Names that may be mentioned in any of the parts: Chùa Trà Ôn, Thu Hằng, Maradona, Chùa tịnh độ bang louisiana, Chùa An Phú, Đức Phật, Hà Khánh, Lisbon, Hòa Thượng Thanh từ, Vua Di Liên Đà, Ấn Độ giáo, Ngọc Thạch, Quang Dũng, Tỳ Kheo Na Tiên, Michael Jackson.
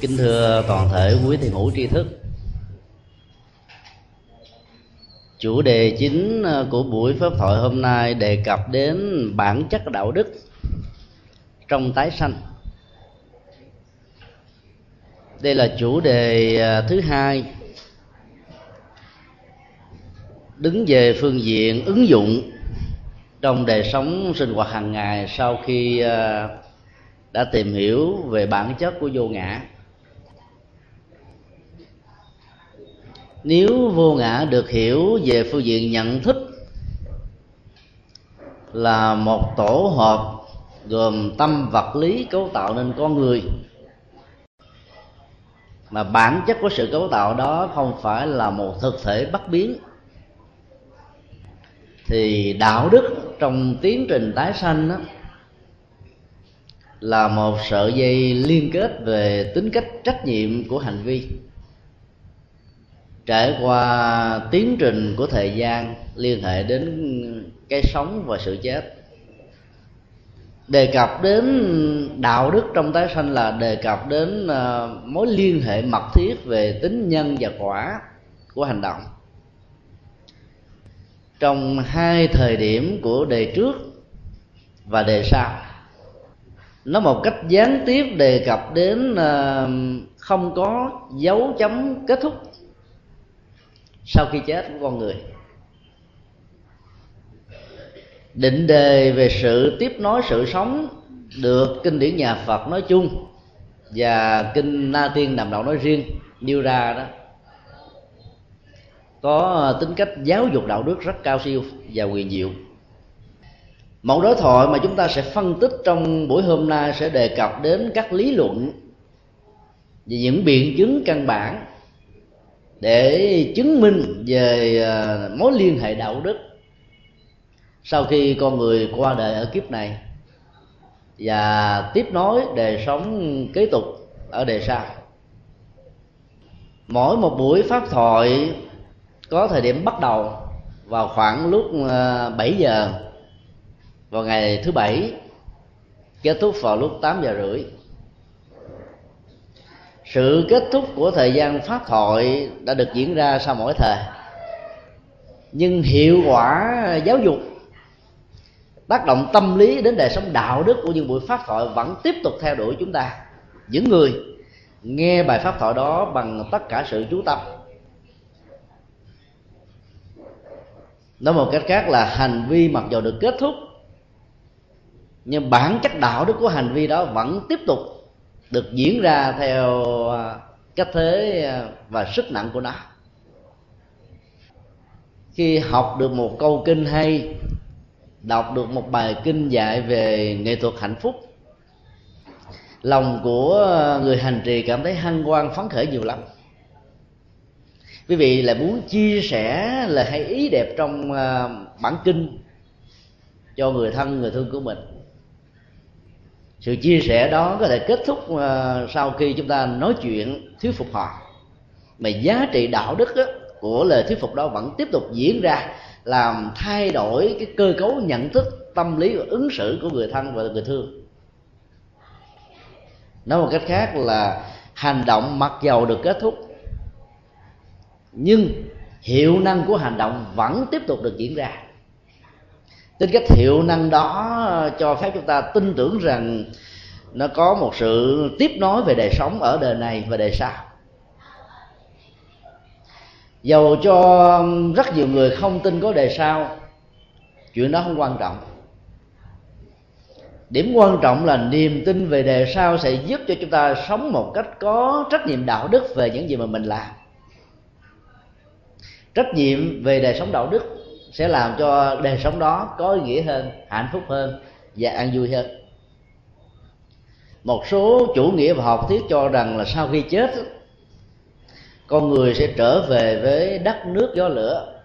Kính thưa toàn thể quý thiền hữu tri thức, chủ đề chính của buổi pháp hội hôm nay đề cập đến bản chất đạo đức trong tái sanh. Đây là chủ đề thứ hai đứng về phương diện ứng dụng trong đời sống sinh hoạt hàng ngày sau khi đã tìm hiểu về bản chất của vô ngã. Nếu vô ngã được hiểu về phương diện nhận thức là một tổ hợp gồm tâm vật lý cấu tạo nên con người, mà bản chất của sự cấu tạo đó không phải là một thực thể bất biến, thì đạo đức trong tiến trình tái sanh đó là một sợi dây liên kết về tính cách trách nhiệm của hành vi trải qua tiến trình của thời gian, liên hệ đến cái sống và sự chết. Đề cập đến đạo đức trong tái sanh là đề cập đến mối liên hệ mật thiết về tính nhân và quả của hành động. Trong hai thời điểm của đề trước và đề sau, nó một cách gián tiếp đề cập đến không có dấu chấm kết thúc sau khi chết của con người. Định đề về sự tiếp nối sự sống được kinh điển nhà Phật nói chung và kinh Na Tiên Đàm Đạo nói riêng nêu ra đó có tính cách giáo dục đạo đức rất cao siêu và huyền diệu. Mẫu đối thoại mà chúng ta sẽ phân tích trong buổi hôm nay sẽ đề cập đến các lý luận về những biện chứng căn bản để chứng minh về mối liên hệ đạo đức sau khi con người qua đời ở kiếp này và tiếp nối đời sống kế tục ở đời sau. Mỗi một buổi pháp thoại có thời điểm bắt đầu vào khoảng lúc 7 giờ vào ngày thứ Bảy, kết thúc vào lúc 8 giờ rưỡi. Sự kết thúc của thời gian pháp thoại đã được diễn ra sau mỗi thời, nhưng hiệu quả giáo dục, tác động tâm lý đến đời sống đạo đức của những buổi pháp thoại vẫn tiếp tục theo đuổi chúng ta, những người nghe bài pháp thoại đó bằng tất cả sự chú tâm. Nói một cách khác là hành vi mặc dù được kết thúc, nhưng bản chất đạo đức của hành vi đó vẫn tiếp tục được diễn ra theo cách thế và sức nặng của nó. Khi học được một câu kinh hay, đọc được một bài kinh dạy về nghệ thuật hạnh phúc, lòng của người hành trì cảm thấy hân hoan phấn khởi nhiều lắm. Quý vị lại muốn chia sẻ lời hay ý đẹp trong bản kinh cho người thân, người thương của mình. Sự chia sẻ đó có thể kết thúc sau khi chúng ta nói chuyện thuyết phục họ, mà giá trị đạo đức của lời thuyết phục đó vẫn tiếp tục diễn ra, làm thay đổi cái cơ cấu nhận thức, tâm lý và ứng xử của người thân và người thương. Nói một cách khác là hành động mặc dầu được kết thúc, nhưng hiệu năng của hành động vẫn tiếp tục được diễn ra. Tính cách hiệu năng đó cho phép chúng ta tin tưởng rằng nó có một sự tiếp nối về đời sống ở đời này và đời sau. Dầu cho rất nhiều người không tin có đời sau, chuyện đó không quan trọng. Điểm quan trọng là niềm tin về đời sau sẽ giúp cho chúng ta sống một cách có trách nhiệm đạo đức về những gì mà mình làm. Trách nhiệm về đời sống đạo đức sẽ làm cho đời sống đó có ý nghĩa hơn, hạnh phúc hơn và an vui hơn. Một số chủ nghĩa và học thuyết cho rằng là sau khi chết, con người sẽ trở về với đất nước gió lửa.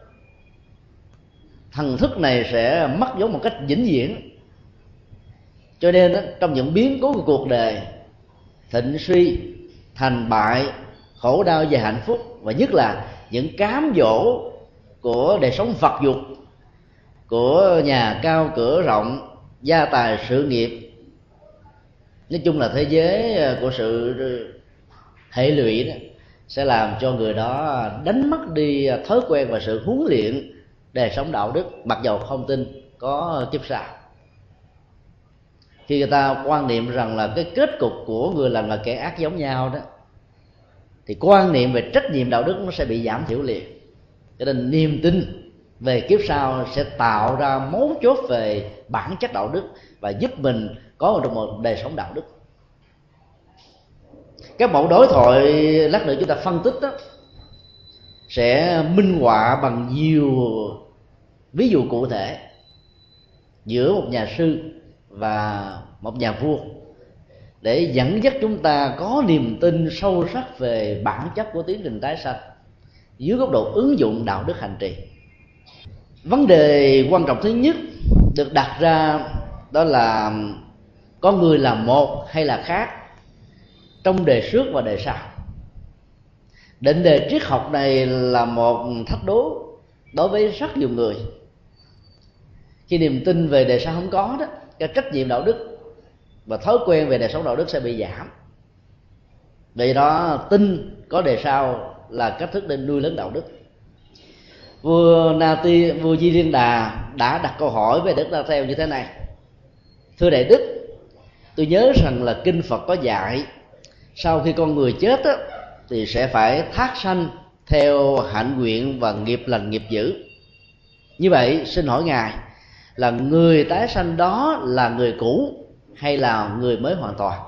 Thần thức này sẽ mất dấu một cách vĩnh viễn. Cho nên trong những biến cố của cuộc đời, thịnh suy, thành bại, khổ đau và hạnh phúc, và nhất là những cám dỗ của đời sống vật dục, của nhà cao cửa rộng, gia tài sự nghiệp, Nói chung là thế giới của sự hệ lụy đó sẽ làm cho người đó đánh mất đi thói quen và sự huấn luyện đời sống đạo đức, mặc dầu không tin có kiếp sau. Khi người ta quan niệm rằng là cái kết cục của người lành và kẻ ác giống nhau đó, thì quan niệm về trách nhiệm đạo đức nó sẽ bị giảm thiểu liền. Cho nên niềm tin về kiếp sau sẽ tạo ra mấu chốt về bản chất đạo đức và giúp mình có được một đời sống đạo đức. Các mẫu đối thoại lát nữa chúng ta phân tích đó sẽ minh họa bằng nhiều ví dụ cụ thể giữa một nhà sư và một nhà vua, để dẫn dắt chúng ta có niềm tin sâu sắc về bản chất của tiến trình tái sanh dưới góc độ ứng dụng đạo đức hành trì. Vấn đề quan trọng thứ nhất được đặt ra đó là con người là một hay là khác trong đời trước và đời sau. Định đề triết học này là một thách đố đối với rất nhiều người. Khi niềm tin về đời sau không có đó, cái trách nhiệm đạo đức và thói quen về đời sống đạo đức sẽ bị giảm. Vì đó tin có đời sau là cách thức để nuôi lớn đạo đức. Vua Di Liên Đà đã đặt câu hỏi về Đức La Theo như thế này: thưa Đại Đức, tôi nhớ rằng là kinh Phật có dạy sau khi con người chết á, thì sẽ phải thác sanh theo hạnh nguyện và nghiệp lành nghiệp dữ. Như vậy xin hỏi Ngài là người tái sanh đó là người cũ hay là người mới hoàn toàn?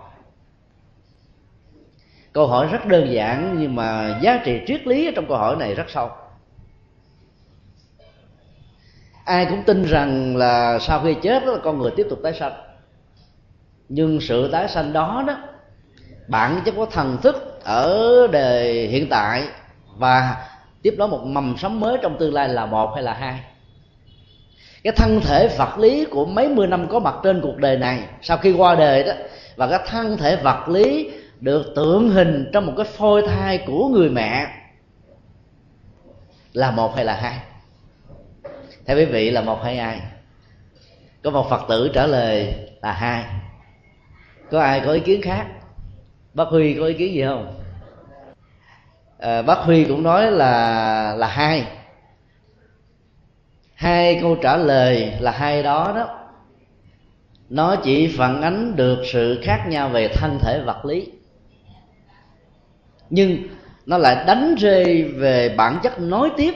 Câu hỏi rất đơn giản nhưng mà giá trị triết lý trong câu hỏi này rất sâu. Ai cũng tin rằng là sau khi chết đó, con người tiếp tục tái sanh. Nhưng sự tái sanh đó bản chất của thần thức ở đời hiện tại và tiếp đó một mầm sống mới trong tương lai là một hay là hai. Cái thân thể vật lý của mấy mươi năm có mặt trên cuộc đời này sau khi qua đời đó, và cái thân thể vật lý được tượng hình trong một cái phôi thai của người mẹ là một hay là hai? Thưa quý vị, là một hay hai? Có một Phật tử trả lời là hai. Có ai có ý kiến khác? Bác Huy có ý kiến gì không? Bác Huy cũng nói là hai. Hai câu trả lời là hai đó nó chỉ phản ánh được sự khác nhau về thân thể vật lý, nhưng nó lại đánh rơi về bản chất nối tiếp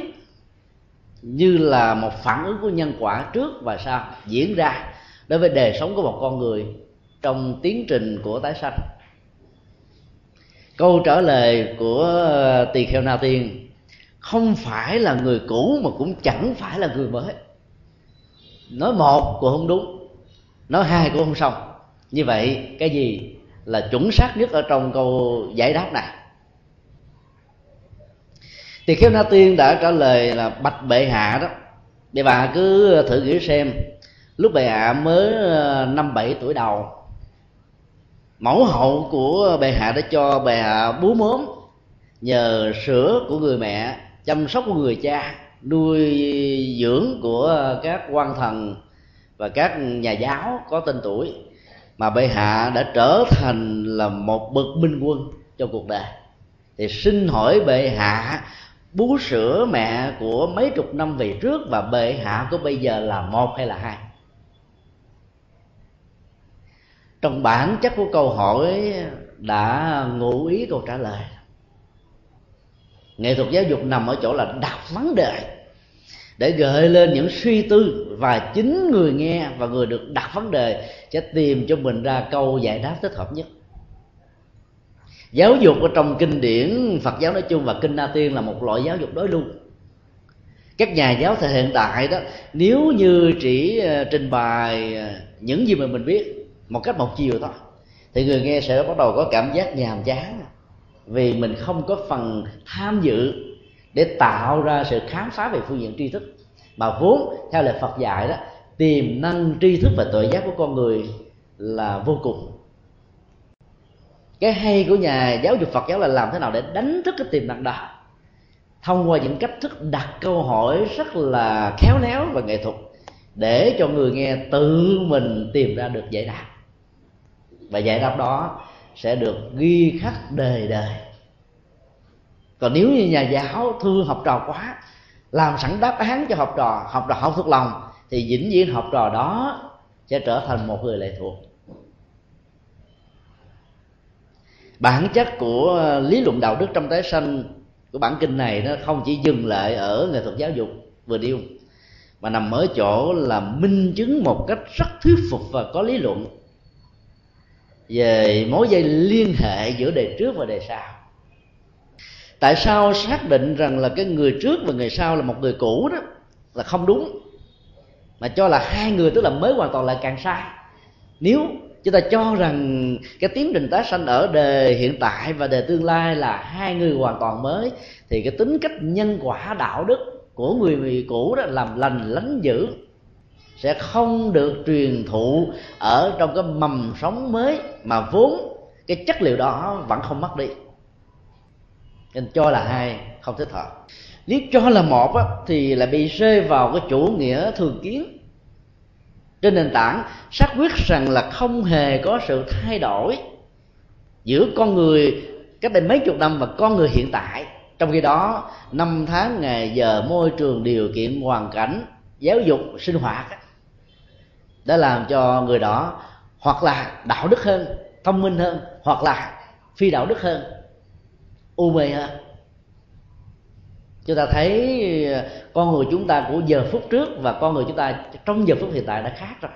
như là một phản ứng của nhân quả trước và sau diễn ra đối với đời sống của một con người trong tiến trình của tái sanh. Câu trả lời của Tỳ Kheo Na Tiên không phải là người cũ mà cũng chẳng phải là người mới. Nói một cũng không đúng, nói hai cũng không xong. Như vậy cái gì là chuẩn xác nhất ở trong câu giải đáp này? Tỳ Kheo Na Tiên đã trả lời là: bạch bệ hạ đó, để bà cứ thử nghĩ xem, lúc bệ hạ mới 5-7 tuổi đầu, mẫu hậu của bệ hạ đã cho bệ hạ bú mớm nhờ sữa của người mẹ, chăm sóc của người cha, nuôi dưỡng của các quan thần và các nhà giáo có tên tuổi, mà bệ hạ đã trở thành là một bậc minh quân trong cuộc đời. Thì xin hỏi bệ hạ, bú sữa mẹ của mấy chục năm về trước và bệ hạ của bây giờ là một hay là hai? Trong bản chất của câu hỏi đã ngụ ý câu trả lời. Nghệ thuật giáo dục nằm ở chỗ là đặt vấn đề để gợi lên những suy tư, và chính người nghe và người được đặt vấn đề sẽ tìm cho mình ra câu giải đáp thích hợp nhất. Giáo dục ở trong kinh điển Phật giáo nói chung và kinh Na Tiên là một loại giáo dục đối lưu. Các nhà giáo thời hiện tại đó, nếu như chỉ trình bày những gì mà mình biết một cách một chiều thôi, thì người nghe sẽ bắt đầu có cảm giác nhàm chán, vì mình không có phần tham dự để tạo ra sự khám phá về phương diện tri thức. Mà vốn theo lời Phật dạy đó, tiềm năng tri thức và tuệ giác của con người là vô cùng. Cái hay của nhà giáo dục Phật giáo là làm thế nào để đánh thức cái tiềm năng đó thông qua những cách thức đặt câu hỏi rất là khéo léo và nghệ thuật, để cho người nghe tự mình tìm ra được giải đáp. Và giải pháp đó sẽ được ghi khắc đời đời. Còn nếu như nhà giáo thương học trò quá, làm sẵn đáp án cho học trò học thuộc lòng, thì vĩnh viễn học trò đó sẽ trở thành một người lệ thuộc. Bản chất của lý luận đạo đức trong tái sanh của bản kinh này nó không chỉ dừng lại ở nghệ thuật giáo dục vừa điêu, mà nằm ở chỗ là minh chứng một cách rất thuyết phục và có lý luận về mối dây liên hệ giữa đời trước và đời sau. Tại sao xác định rằng là cái người trước và người sau là một người cũ đó là không đúng, mà cho là hai người tức là mới hoàn toàn là càng sai. Nếu chúng ta cho rằng cái tiến trình tái sanh ở đời hiện tại và đời tương lai là hai người hoàn toàn mới, thì cái tính cách nhân quả đạo đức của người cũ đó làm lành lánh dữ sẽ không được truyền thụ ở trong cái mầm sống mới, mà vốn cái chất liệu đó vẫn không mất đi. Nên cho là hai không thích hợp. Nếu cho là một á, thì lại bị rơi vào cái chủ nghĩa thường kiến trên nền tảng xác quyết rằng là không hề có sự thay đổi giữa con người cách đây mấy chục năm và con người hiện tại. Trong khi đó năm tháng ngày giờ, môi trường, điều kiện, hoàn cảnh, giáo dục, sinh hoạt đã làm cho người đó hoặc là đạo đức hơn, thông minh hơn, hoặc là phi đạo đức hơn, u mê hơn. Chúng ta thấy con người chúng ta của giờ phút trước và con người chúng ta trong giờ phút hiện tại đã khác rồi.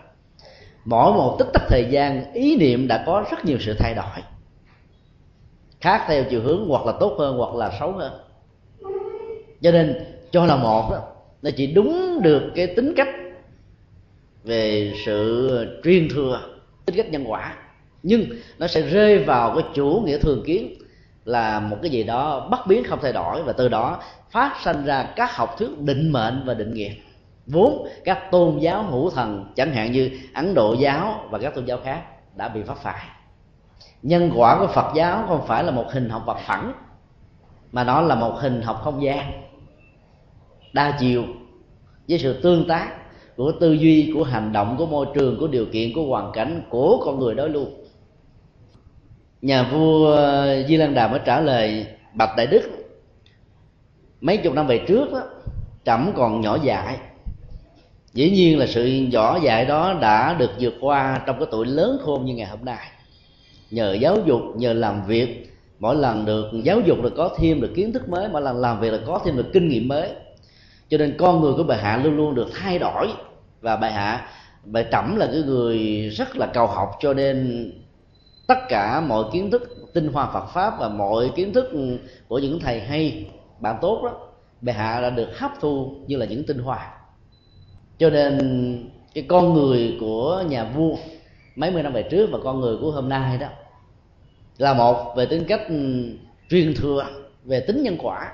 Mỗi một tích tắc thời gian, ý niệm đã có rất nhiều sự thay đổi, khác theo chiều hướng hoặc là tốt hơn hoặc là xấu hơn. Cho nên cho là một đó, nó chỉ đúng được cái tính cách về sự truyền thừa, tính cách nhân quả, nhưng nó sẽ rơi vào cái chủ nghĩa thường kiến là một cái gì đó bất biến không thay đổi, và từ đó phát sinh ra các học thuyết định mệnh và định nghiệp vốn các tôn giáo hữu thần chẳng hạn như Ấn Độ giáo và các tôn giáo khác đã bị vấp phải. Nhân quả của Phật giáo không phải là một hình học vật phẳng, mà nó là một hình học không gian đa chiều với sự tương tác của tư duy, của hành động, của môi trường, của điều kiện, của hoàn cảnh, của con người đó luôn. Nhà vua Di Liên Đà mới trả lời: bạch đại đức, mấy chục năm về trước đó, trẫm còn nhỏ dại. Dĩ nhiên là sự nhỏ dại đó đã được vượt qua trong cái tuổi lớn khôn như ngày hôm nay. Nhờ giáo dục, nhờ làm việc, mỗi lần được giáo dục được có thêm được kiến thức mới, mỗi lần làm việc được có thêm được kinh nghiệm mới. Cho nên con người của bệ hạ luôn luôn được thay đổi. Và bệ trẫm là cái người rất là cầu học, cho nên tất cả mọi kiến thức tinh hoa Phật pháp và mọi kiến thức của những thầy hay bạn tốt đó, bệ hạ đã được hấp thu như là những tinh hoa. Cho nên cái con người của nhà vua mấy mươi năm về trước và con người của hôm nay đó là một về tính cách truyền thừa, về tính nhân quả,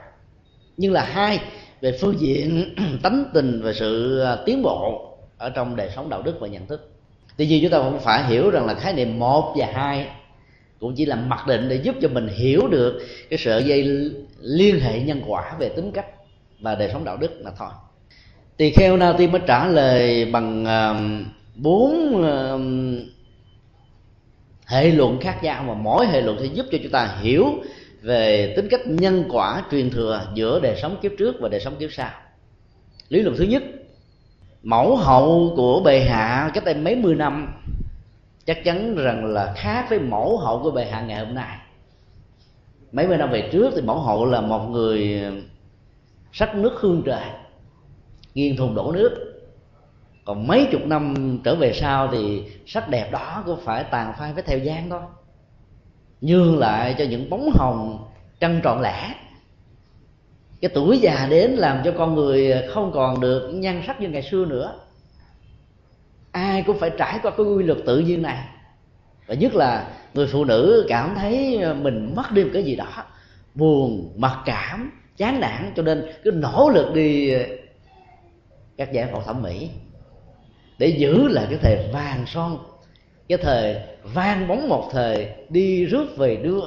nhưng là hai về phương diện tánh tình và sự tiến bộ ở trong đời sống đạo đức và nhận thức. Tuy nhiên chúng ta cũng phải hiểu rằng là khái niệm một và hai cũng chỉ là mặc định để giúp cho mình hiểu được cái sợi dây liên hệ nhân quả về tính cách và đời sống đạo đức là thôi. Tỳ kheo Na Tiên mới trả lời bằng 4 hệ luận khác nhau, mà mỗi hệ luận sẽ giúp cho chúng ta hiểu về tính cách nhân quả truyền thừa giữa đời sống kiếp trước và đời sống kiếp sau. Lý luận thứ nhất: mẫu hậu của bệ hạ cách đây mấy mươi năm chắc chắn rằng là khác với mẫu hậu của bệ hạ ngày hôm nay. Mấy mươi năm về trước thì mẫu hậu là một người xách nước hương trời, nghiêng thùng đổ nước. Còn mấy chục năm trở về sau thì sắc đẹp đó cũng phải tàn phai với thời gian thôi, nhường lại cho những bóng hồng trăng tròn lẻ. Cái tuổi già đến làm cho con người không còn được nhan sắc như ngày xưa nữa. Ai cũng phải trải qua cái quy luật tự nhiên này. Và nhất là người phụ nữ cảm thấy mình mất đi một cái gì đó, buồn, mặc cảm, chán nản, cho nên cứ nỗ lực đi các giải phẫu thẩm mỹ để giữ lại cái thời vàng son, cái thời vang bóng một thời đi rước về đưa.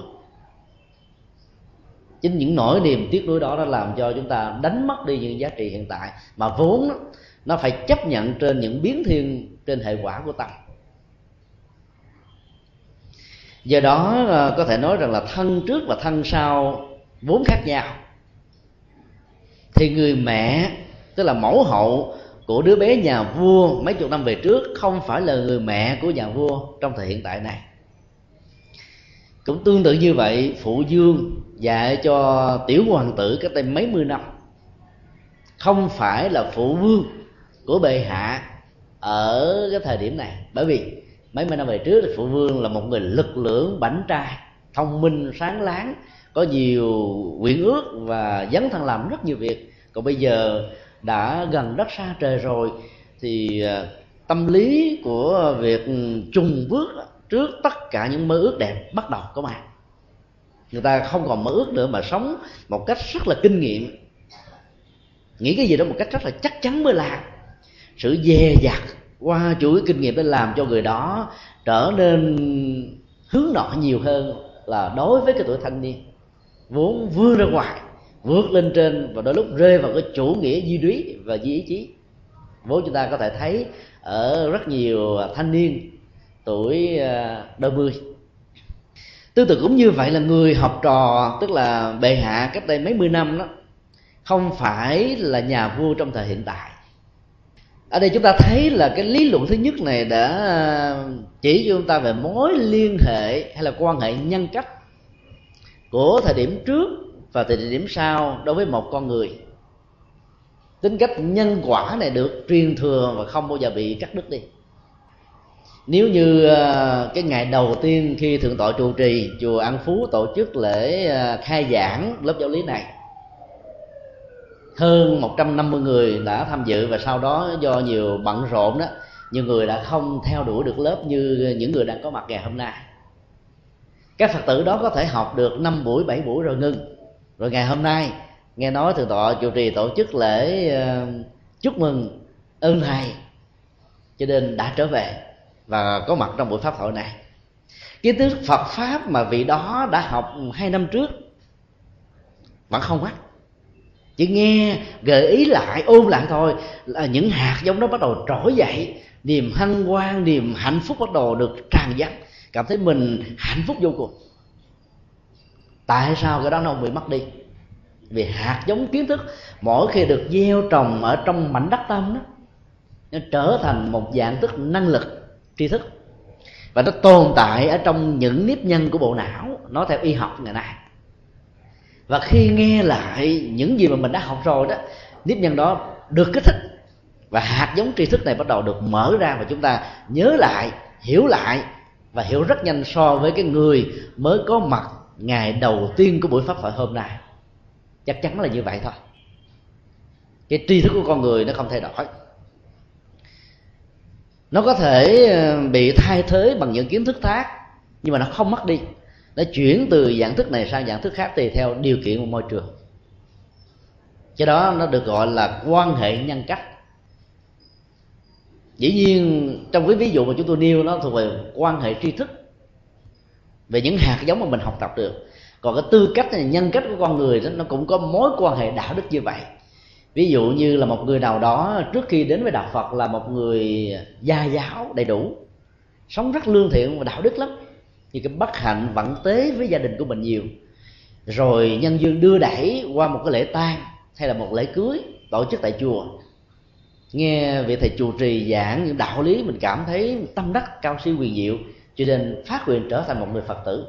Chính những nỗi niềm tiếc nuối đó đã làm cho chúng ta đánh mất đi những giá trị hiện tại, mà vốn nó phải chấp nhận trên những biến thiên trên hệ quả của tâm. Do đó có thể nói rằng là thân trước và thân sau vốn khác nhau. Thì người mẹ, tức là mẫu hậu của đứa bé nhà vua mấy chục năm về trước, không phải là người mẹ của nhà vua trong thời hiện tại này. Cũng tương tự như vậy, phụ vương dạy cho tiểu hoàng tử cách đây mấy mươi năm không phải là phụ vương của bệ hạ ở cái thời điểm này. Bởi vì mấy năm về trước thì phụ vương là một người lực lưỡng, bảnh trai, thông minh, sáng láng, có nhiều nguyện ước và dấn thân làm rất nhiều việc. Còn bây giờ đã gần đất xa trời rồi thì tâm lý của việc chùng bước trước tất cả những mơ ước đẹp bắt đầu có mặt. Người ta không còn mơ ước nữa mà sống một cách rất là kinh nghiệm, nghĩ cái gì đó một cách rất là chắc chắn mới làm. Sự dè dặt qua chuỗi kinh nghiệm để làm cho người đó trở nên hướng nội nhiều hơn là đối với cái tuổi thanh niên vốn vươn ra ngoài, vượt lên trên, và đôi lúc rơi vào cái chủ nghĩa duy lý và duy ý chí. Vốn chúng ta có thể thấy ở rất nhiều thanh niên tuổi đôi mươi. Tương tự cũng như vậy là người học trò, tức là bệ hạ cách đây mấy mươi năm đó, không phải là nhà vua trong thời hiện tại. Ở đây chúng ta thấy là cái lý luận thứ nhất này đã chỉ cho chúng ta về mối liên hệ hay là quan hệ nhân cách của thời điểm trước và thời điểm sau đối với một con người. Tính cách nhân quả này được truyền thừa và không bao giờ bị cắt đứt đi. Nếu như cái ngày đầu tiên khi Thượng tọa trụ trì chùa An Phú tổ chức lễ khai giảng lớp giáo lý này, hơn 150 người đã tham dự, và sau đó do nhiều bận rộn đó, nhiều người đã không theo đuổi được lớp như những người đang có mặt ngày hôm nay. Các Phật tử đó có thể học được 5 buổi, 7 buổi rồi ngừng. Rồi ngày hôm nay nghe nói Thượng tọa trụ trì tổ chức lễ chúc mừng ơn thầy, cho nên đã trở về và có mặt trong buổi pháp thoại này. Kiến thức Phật pháp mà vị đó đã học 2 năm trước vẫn không mất, chỉ nghe gợi ý lại, ôm lại thôi, là những hạt giống đó bắt đầu trỗi dậy, niềm hân hoan, niềm hạnh phúc bắt đầu được tràn dắt, cảm thấy mình hạnh phúc vô cùng. Tại sao cái đó nó không bị mất đi? Vì hạt giống kiến thức mỗi khi được gieo trồng ở trong mảnh đất tâm đó, nó trở thành một dạng thức năng lực tri thức, và nó tồn tại ở trong những nếp nhân của bộ não, nói theo y học ngày nay. Và khi nghe lại những gì mà mình đã học rồi đó, nếp nhân đó được kích thích, và hạt giống tri thức này bắt đầu được mở ra, và chúng ta nhớ lại, hiểu lại, và hiểu rất nhanh so với cái người mới có mặt ngày đầu tiên của buổi pháp thoại hôm nay. Chắc chắn là như vậy thôi. Cái tri thức của con người nó không thay đổi. Nó có thể bị thay thế bằng những kiến thức khác, nhưng mà nó không mất đi. Nó chuyển từ dạng thức này sang dạng thức khác tùy theo điều kiện của môi trường. Cho đó nó được gọi là quan hệ nhân cách. Dĩ nhiên trong cái ví dụ mà chúng tôi nêu, nó thuộc về quan hệ tri thức, về những hạt giống mà mình học tập được. Còn cái tư cách này, nhân cách của con người đó, nó cũng có mối quan hệ đạo đức như vậy. Ví dụ như là một người nào đó trước khi đến với đạo Phật là một người gia giáo đầy đủ, sống rất lương thiện và đạo đức lắm, thì cái bất hạnh vẫn tế với gia đình của mình nhiều. Rồi nhân duyên đưa đẩy qua một cái lễ tang hay là một lễ cưới tổ chức tại chùa, nghe vị thầy trụ trì giảng những đạo lý, mình cảm thấy tâm đắc cao siêu quyền diệu, cho nên phát nguyện trở thành một người Phật tử.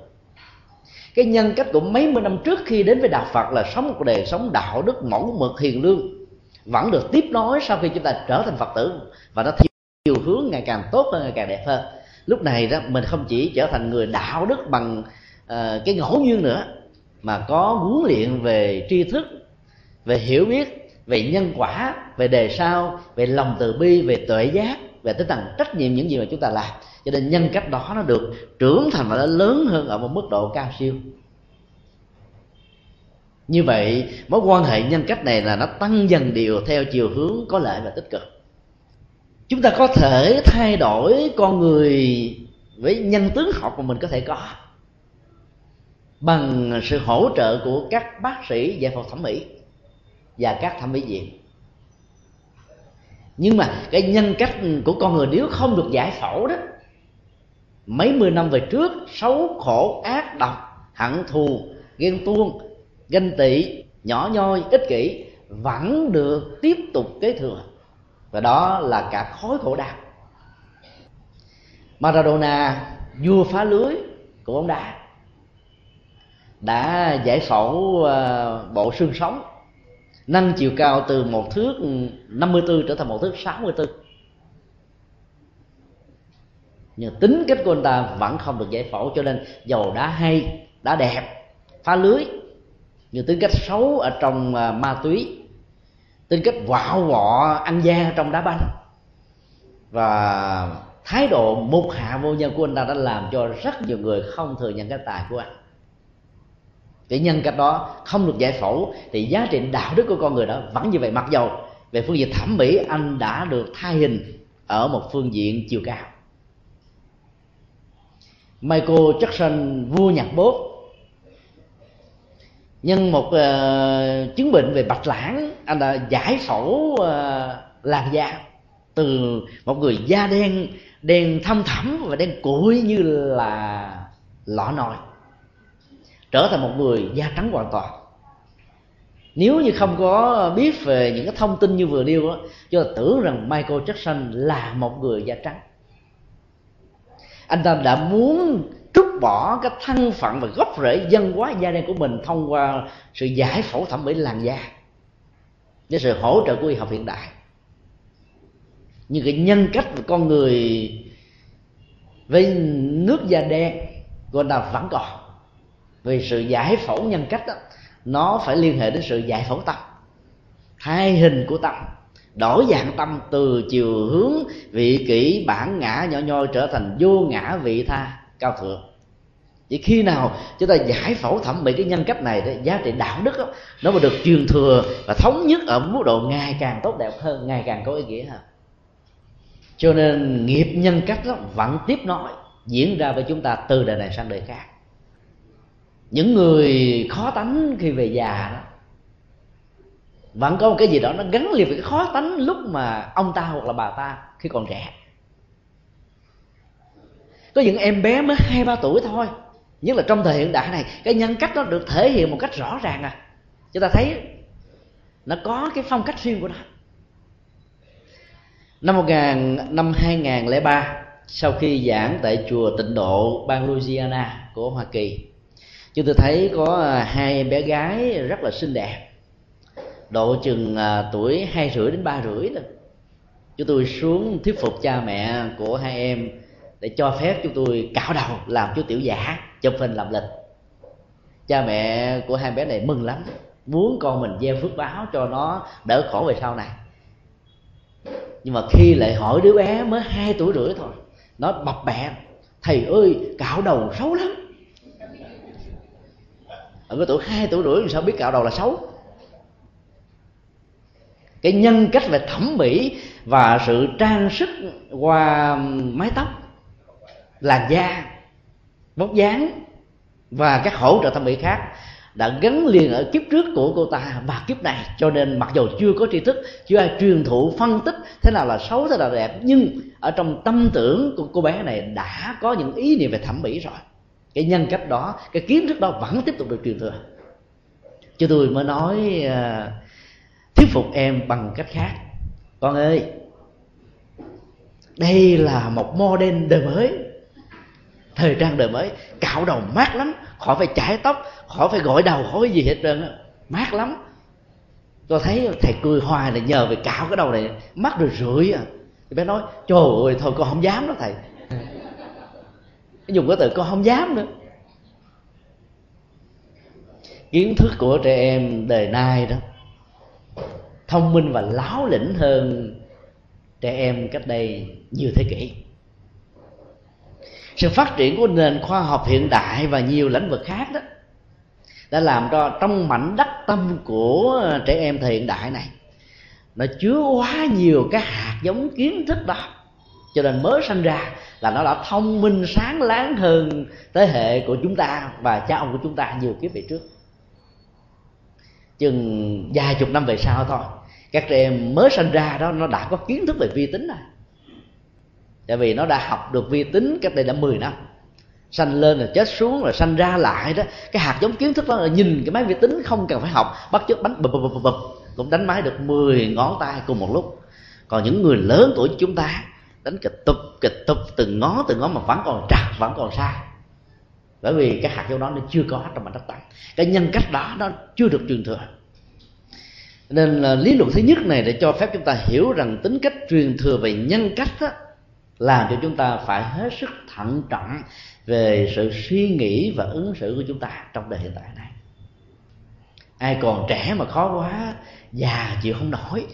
Cái nhân cách của mấy mươi năm trước khi đến với đạo Phật là sống một đời sống đạo đức mẫu mực hiền lương, vẫn được tiếp nối sau khi chúng ta trở thành Phật tử, và nó theo nhiều hướng ngày càng tốt hơn, ngày càng đẹp hơn. Lúc này đó mình không chỉ trở thành người đạo đức bằng cái ngẫu nhiên nữa, mà có huấn luyện về tri thức, về hiểu biết, về nhân quả, về đề sao, về lòng từ bi, về tuệ giác, về tinh thần trách nhiệm những gì mà chúng ta làm. Cho nên nhân cách đó nó được trưởng thành và nó lớn hơn ở một mức độ cao siêu. Như vậy mối quan hệ nhân cách này là nó tăng dần đều theo chiều hướng có lợi và tích cực. Chúng ta có thể thay đổi con người với nhân tướng học mà mình có thể có bằng sự hỗ trợ của các bác sĩ về phòng thẩm mỹ và các thẩm mỹ viện. Nhưng mà cái nhân cách của con người nếu không được giải phẫu đó mấy mươi năm về trước, xấu khổ ác độc, hận thù, ghen tuông, ganh tị, nhỏ nhoi, ích kỷ vẫn được tiếp tục kế thừa, và đó là cả khối khổ đau. Maradona, vua phá lưới của bóng đá, đã giải phẫu bộ xương sống, nâng chiều cao từ 1m54 trở thành 1m64. Nhưng tính cách của anh ta vẫn không được giải phẫu, cho nên dầu đá hay, đá đẹp, phá lưới, nhưng tính cách xấu ở trong ma túy, tính cách vạo vọ ăn gian trong đá banh và thái độ một hạ vô nhân của anh ta đã làm cho rất nhiều người không thừa nhận cái tài của anh. Cái nhân cách đó không được giải phẫu thì giá trị đạo đức của con người đó vẫn như vậy, mặc dầu về phương diện thẩm mỹ anh đã được thay hình ở một phương diện chiều cao. Michael Jackson, vua nhạc pop, nhân một chứng bệnh về bạch lãng, anh đã giải phẫu làn da từ một người da đen, đen thâm thẳm và đen củi như là lọ nồi, trở thành một người da trắng hoàn toàn. Nếu như không có biết về những cái thông tin như vừa nêu đó, cho tưởng rằng Michael Jackson là một người da trắng. Anh ta đã muốn trút bỏ cái thân phận và gốc rễ dân hóa da đen của mình thông qua sự giải phẫu thẩm mỹ làn da với sự hỗ trợ của y học hiện đại. Nhưng cái nhân cách của con người với nước da đen của anh ta vẫn còn, vì sự giải phẫu nhân cách đó, nó phải liên hệ đến sự giải phẫu tâm, thay hình của tâm, đổi dạng tâm từ chiều hướng vị kỷ bản ngã nhỏ nhoi trở thành vô ngã vị tha cao thượng. Chỉ khi nào chúng ta giải phẫu thẩm mỹ cái nhân cách này đó, giá trị đạo đức đó, nó mà được truyền thừa và thống nhất ở mức độ ngày càng tốt đẹp hơn, ngày càng có ý nghĩa hơn. Cho nên nghiệp nhân cách đó vẫn tiếp nối diễn ra với chúng ta từ đời này sang đời khác. Những người khó tánh khi về già đó vẫn có một cái gì đó nó gắn liền với cái khó tánh lúc mà ông ta hoặc là bà ta khi còn trẻ. Có những em bé mới 2-3 tuổi thôi, nhất là trong thời hiện đại này, cái nhân cách nó được thể hiện một cách rõ ràng à. Chúng ta thấy nó có cái phong cách riêng của nó. Năm 2003, sau khi giảng tại chùa Tịnh Độ bang Louisiana của Hoa Kỳ, chúng tôi thấy có 2 em bé gái rất là xinh đẹp, độ chừng tuổi 2 rưỡi đến 3 rưỡi thôi. Chúng tôi xuống thuyết phục cha mẹ của 2 em để cho phép chúng tôi cạo đầu làm chú tiểu giả, chụp hình làm lịch. Cha mẹ của 2 bé này mừng lắm, muốn con mình gieo phước báo cho nó đỡ khổ về sau này. Nhưng mà khi lại hỏi đứa bé mới 2 tuổi rưỡi thôi, nó bập bẹ: "Thầy ơi, cạo đầu xấu lắm." Ở cái tuổi 2 tuổi rưỡi sao biết cạo đầu là xấu? Cái nhân cách về thẩm mỹ và sự trang sức qua mái tóc, làn da, vóc dáng và các hỗ trợ thẩm mỹ khác đã gắn liền ở kiếp trước của cô ta và kiếp này. Cho nên mặc dù chưa có tri thức, chưa ai truyền thụ phân tích thế nào là xấu, thế nào là đẹp, nhưng ở trong tâm tưởng của cô bé này đã có những ý niệm về thẩm mỹ rồi. Cái nhân cách đó, cái kiến thức đó vẫn tiếp tục được truyền thừa. Chứ tôi mới nói thuyết phục em bằng cách khác: "Con ơi, đây là một model đời mới, thời trang đời mới, cạo đầu mát lắm, khỏi phải chải tóc, khỏi phải gội đầu, khỏi gì hết trơn á, mát lắm." Tôi thấy thầy cười hoài là nhờ về cạo cái đầu này mát rồi rưỡi à. Thì bé nói: "Trời ơi, thôi con không dám đó thầy." Dùng cái từ con không dám nữa. Kiến thức của trẻ em đời nay đó thông minh và láo lĩnh hơn trẻ em cách đây nhiều thế kỷ. Sự phát triển của nền khoa học hiện đại và nhiều lĩnh vực khác đó đã làm cho trong mảnh đất tâm của trẻ em thời hiện đại này nó chứa quá nhiều cái hạt giống kiến thức đó, cho nên mới sanh ra là nó đã thông minh sáng láng hơn thế hệ của chúng ta và cha ông của chúng ta nhiều kiếp về trước. Chừng vài chục năm về sau thôi, các trẻ em mới sanh ra đó nó đã có kiến thức về vi tính rồi, tại vì nó đã học được vi tính cách đây đã 10 năm. Sanh lên rồi chết xuống rồi sanh ra lại đó, cái hạt giống kiến thức đó là nhìn cái máy vi tính không cần phải học, bắt chước bánh bập bập bập cũng đánh máy được 10 ngón tay cùng một lúc. Còn những người lớn tuổi chúng ta đánh kịch tục từng ngón mà vẫn còn trật, vẫn còn sai, bởi vì cái hạt giống đó nó chưa có trong mảnh đất Tạng, cái nhân cách đó nó chưa được truyền thừa. Nên là lý luận thứ nhất này để cho phép chúng ta hiểu rằng tính cách truyền thừa về nhân cách đó, làm cho chúng ta phải hết sức thận trọng về sự suy nghĩ và ứng xử của chúng ta trong đời hiện tại này. Ai còn trẻ mà khó quá, già chịu không nổi.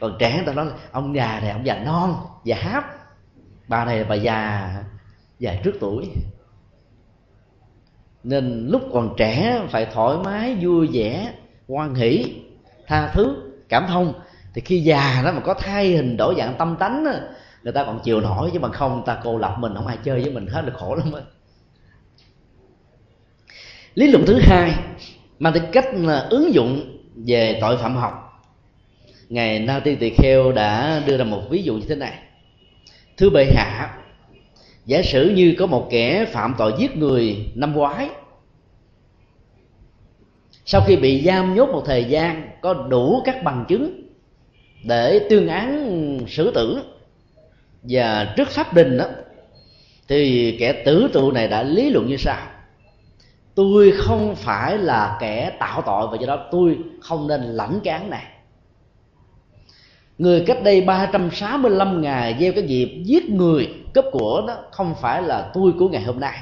Còn trẻ người ta nói là ông già này ông già non, già háp, bà này là bà già trước tuổi. Nên lúc còn trẻ phải thoải mái, vui vẻ, hoan hỷ, tha thứ, cảm thông. Thì khi già đó mà có thay hình đổi dạng tâm tánh đó, người ta còn chịu nổi, chứ bằng không người ta cô lập mình, không ai chơi với mình hết là khổ lắm. Lý luận thứ hai mang tính cách là ứng dụng về tội phạm học. Ngài Na Tiên Tỳ Kheo đã đưa ra một ví dụ như thế này: thưa bệ hạ, giả sử như có một kẻ phạm tội giết người năm ngoái, sau khi bị giam nhốt một thời gian có đủ các bằng chứng để tuyên án xử tử và trước pháp đình đó, thì kẻ tử tù này đã lý luận như sau: tôi không phải là kẻ tạo tội và do đó tôi không nên lãnh cái án này. Người cách đây 365 ngày gieo cái nghiệp giết người cướp của đó không phải là tôi của ngày hôm nay,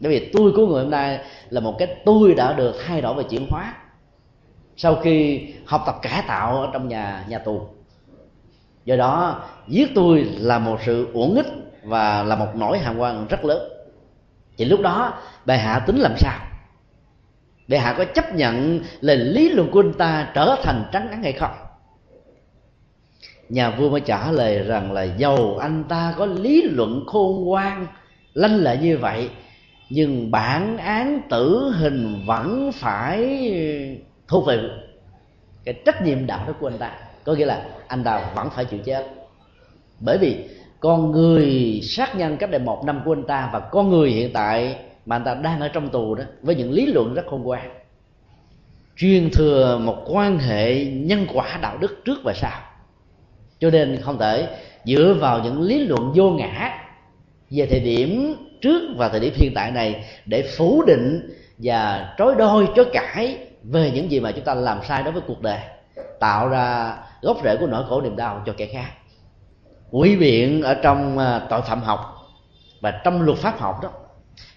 bởi vì tôi của người hôm nay là một cái tôi đã được thay đổi và chuyển hóa sau khi học tập cải tạo ở trong nhà tù. Do đó giết tôi là một sự uổng ích và là một nỗi hàm oan rất lớn. Thì lúc đó bệ hạ tính làm sao? Bệ hạ có chấp nhận lời lý luận của anh ta trở thành trắng án hay không? Nhà vua mới trả lời rằng là dầu anh ta có lý luận khôn ngoan lanh lợi như vậy, nhưng bản án tử hình vẫn phải thuộc về cái trách nhiệm đạo đức của anh ta. Có nghĩa là anh ta vẫn phải chịu chết, bởi vì con người sát nhân cách đây 1 năm của anh ta và con người hiện tại mà anh ta đang ở trong tù đó, với những lý luận rất khôn ngoan, truyền thừa một quan hệ nhân quả đạo đức trước và sau, cho nên không thể dựa vào những lý luận vô ngã về thời điểm trước và thời điểm hiện tại này để phủ định và trối đôi trối cãi về những gì mà chúng ta làm sai đối với cuộc đời, tạo ra gốc rễ của nỗi khổ niềm đau cho kẻ khác. Quỷ biện ở trong tội phạm học và trong luật pháp học đó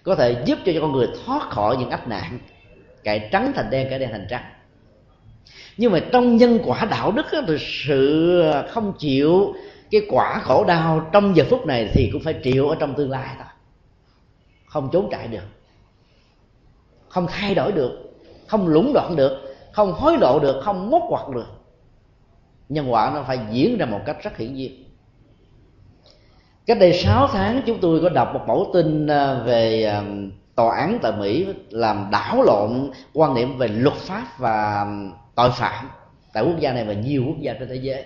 có thể giúp cho con người thoát khỏi những ách nạn, cải trắng thành đen, cải đen thành trắng. Nhưng mà trong nhân quả đạo đức thì sự không chịu cái quả khổ đau trong giờ phút này thì cũng phải chịu ở trong tương lai thôi, không trốn chạy được, không thay đổi được, không lũng đoạn được, không hối lộ được, không móc ngoặt được. Nhân quả nó phải diễn ra một cách rất hiển nhiên. Cách đây 6 tháng chúng tôi có đọc một mẫu tin về tòa án tại Mỹ làm đảo lộn quan niệm về luật pháp và tội phạm tại quốc gia này và nhiều quốc gia trên thế giới.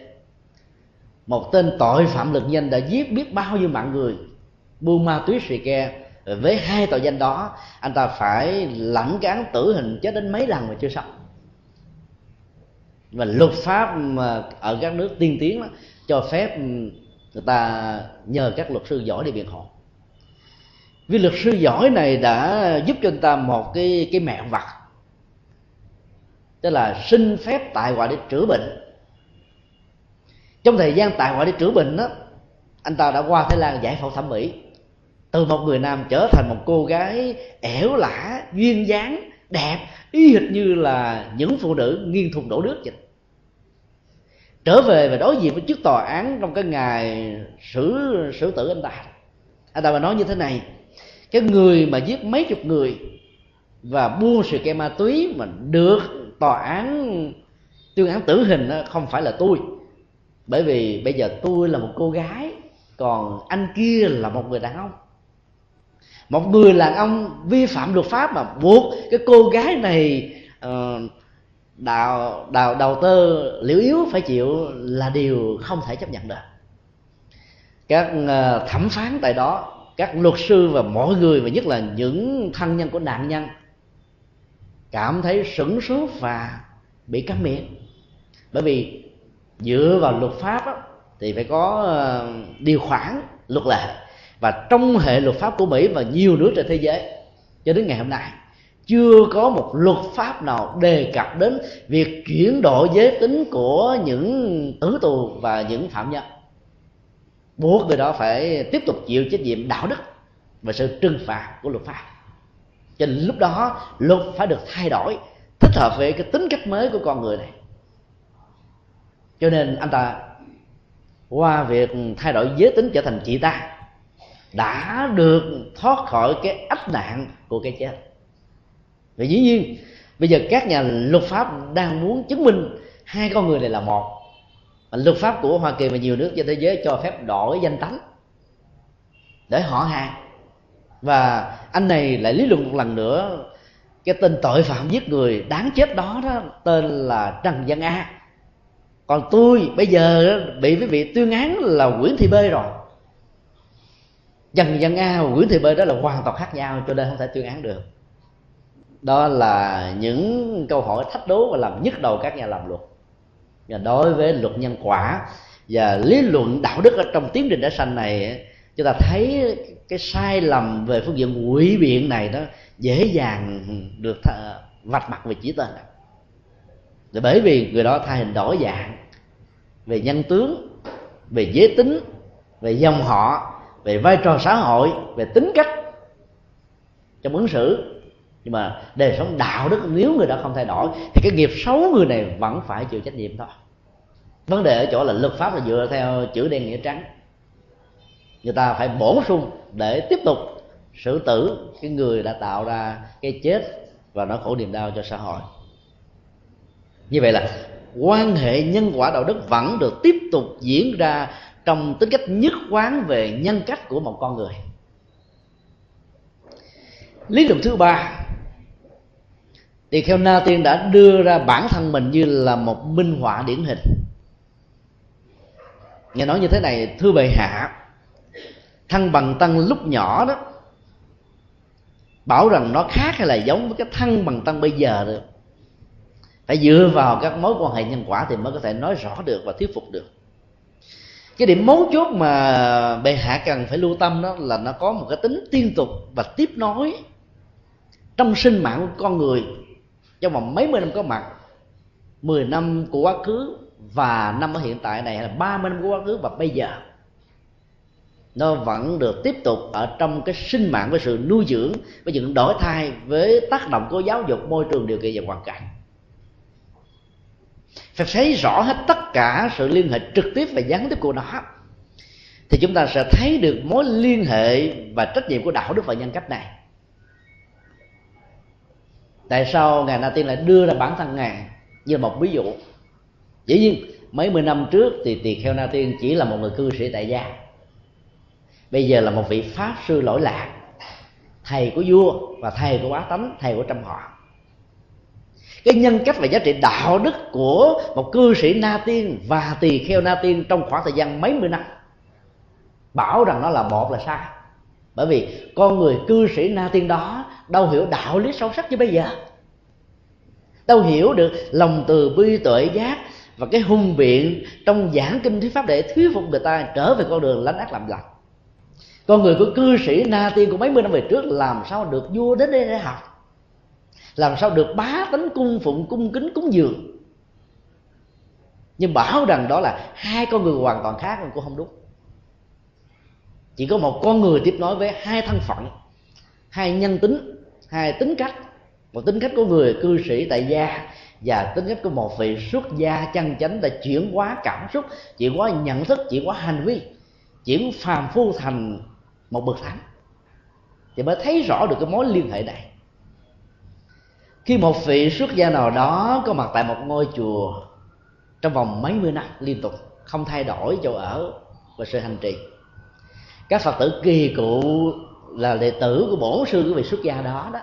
Một tên tội phạm lực danh đã giết biết bao nhiêu mạng người, buôn ma túy xì ke. Với 2 tội danh đó, anh ta phải lãnh cái án tử hình, chết đến mấy lần mà chưa xong. Và luật pháp mà ở các nước tiên tiến đó, cho phép người ta nhờ các luật sư giỏi để biện hộ. Vì luật sư giỏi này đã giúp cho người ta một cái mẹo vặt, tức là xin phép tại ngoại để chữa bệnh. Trong thời gian tại ngoại để chữa bệnh đó, anh ta đã qua Thái Lan giải phẫu thẩm mỹ, từ một người nam trở thành một cô gái ẻo lả, duyên dáng, đẹp, y hệt như là những phụ nữ nghiêng thùng đổ nước vậy. Trở về và đối diện với trước tòa án trong cái ngày xử tử anh ta mà nói như thế này: cái người mà giết mấy chục người và buôn sự cây ma túy mà được tòa án tuyên án tử hình không phải là tôi, bởi vì bây giờ tôi là một cô gái, còn anh kia là một người đàn ông. Một người đàn ông vi phạm luật pháp mà buộc cái cô gái này đào tơ liễu yếu phải chịu là điều không thể chấp nhận được. các thẩm phán tại đó, các luật sư và mọi người, và nhất là những thân nhân của nạn nhân cảm thấy sửng sốt và bị cắm miệng. Bởi vì dựa vào luật pháp đó, thì phải có điều khoản luật lệ, và trong hệ luật pháp của Mỹ và nhiều nước trên thế giới cho đến ngày hôm nay chưa có một luật pháp nào đề cập đến việc chuyển đổi giới tính của những tử tù và những phạm nhân, buộc người đó phải tiếp tục chịu trách nhiệm đạo đức và sự trừng phạt của luật pháp. Cho nên lúc đó luật phải được thay đổi thích hợp với cái tính cách mới của con người này. Cho nên anh ta qua việc thay đổi giới tính trở thành chị ta đã được thoát khỏi cái ách nạn của cái chết. Và dĩ nhiên bây giờ các nhà luật pháp đang muốn chứng minh hai con người này là một. Luật pháp của Hoa Kỳ và nhiều nước trên thế giới cho phép đổi danh tánh để họ hàng. Và anh này lại lý luận một lần nữa cái tên tội phạm giết người đáng chết đó, đó tên là Trần Văn A. Còn tôi bây giờ bị quý vị tuyên án là Nguyễn Thị B rồi. Trần Văn A và Nguyễn Thị B đó là hoàn toàn khác nhau, cho nên không thể tuyên án được. Đó là những câu hỏi thách đố và làm nhức đầu các nhà làm luật. Và đối với luật nhân quả và lý luận đạo đức ở trong tiến trình đã sanh này, chúng ta thấy cái sai lầm về phương diện ngụy biện này đó dễ dàng được vạch mặt về chỉ tên. Bởi vì người đó thay hình đổi dạng về nhân tướng, về giới tính, về dòng họ, về vai trò xã hội, về tính cách trong ứng xử. Nhưng mà đời sống đạo đức nếu người đó không thay đổi thì cái nghiệp xấu người này vẫn phải chịu trách nhiệm thôi. Vấn đề ở chỗ là luật pháp là dựa theo chữ đen nghĩa trắng, người ta phải bổ sung để tiếp tục xử tử cái người đã tạo ra cái chết và nó khổ niềm đau cho xã hội. Như vậy là quan hệ nhân quả đạo đức vẫn được tiếp tục diễn ra trong tính cách nhất quán về nhân cách của một con người. Lý luận thứ ba, Tỳ Kheo Na Tiên đã đưa ra bản thân mình như là một minh họa điển hình. Nghe nói như thế này: thưa bệ hạ, thân bằng tăng lúc nhỏ đó, bảo rằng nó khác hay là giống với cái thân bằng tăng bây giờ được, phải dựa vào các mối quan hệ nhân quả thì mới có thể nói rõ được và thuyết phục được. Cái điểm mấu chốt mà bệ hạ cần phải lưu tâm đó là nó có một cái tính liên tục và tiếp nối trong sinh mạng của con người trong vòng mấy mươi năm có mặt, 10 năm của quá khứ và năm ở hiện tại này, hay là 30 năm của quá khứ và bây giờ, nó vẫn được tiếp tục ở trong cái sinh mạng với sự nuôi dưỡng, với những đổi thay, với tác động của giáo dục, môi trường, điều kiện và hoàn cảnh. Phải thấy rõ hết tất cả sự liên hệ trực tiếp và gián tiếp của nó thì chúng ta sẽ thấy được mối liên hệ và trách nhiệm của đạo đức và nhân cách này. Tại sao ngài Na Tiên lại đưa ra bản thân ngài như một ví dụ? Dĩ nhiên mấy mươi năm trước thì Tỳ Kheo Na Tiên chỉ là một người cư sĩ tại gia, bây giờ là một vị pháp sư lỗi lạc, thầy của vua và thầy của bá tánh, thầy của trăm họ. Cái nhân cách và giá trị đạo đức của một cư sĩ Na Tiên và Tỳ Kheo Na Tiên trong khoảng thời gian mấy mươi năm, bảo rằng nó là một là sai. Bởi vì con người cư sĩ Na Tiên đó đâu hiểu đạo lý sâu sắc như bây giờ, đâu hiểu được lòng từ bi tuệ giác và cái hùng biện trong giảng kinh thuyết pháp để thuyết phục người ta trở về con đường lánh ác làm lành. Con người của cư sĩ Na Tiên của mấy mươi năm về trước làm sao được vua đến đây để học, làm sao được bá tánh cung phụng, cung kính, cúng dường. Nhưng bảo rằng đó là hai con người hoàn toàn khác cũng không đúng. Chỉ có một con người tiếp nối với hai thân phận, hai nhân tính, hai tính cách. Một tính cách của người cư sĩ tại gia và tính cách của một vị xuất gia chân chánh đã chuyển hóa cảm xúc, chuyển hóa nhận thức, chuyển hóa hành vi, chuyển phàm phu thành một bậc thánh, thì mới thấy rõ được cái mối liên hệ này. Khi một vị xuất gia nào đó có mặt tại một ngôi chùa trong vòng mấy mươi năm liên tục, không thay đổi chỗ ở và sự hành trì, các Phật tử kỳ cụ là đệ tử của bổn sư của vị xuất gia đó, đó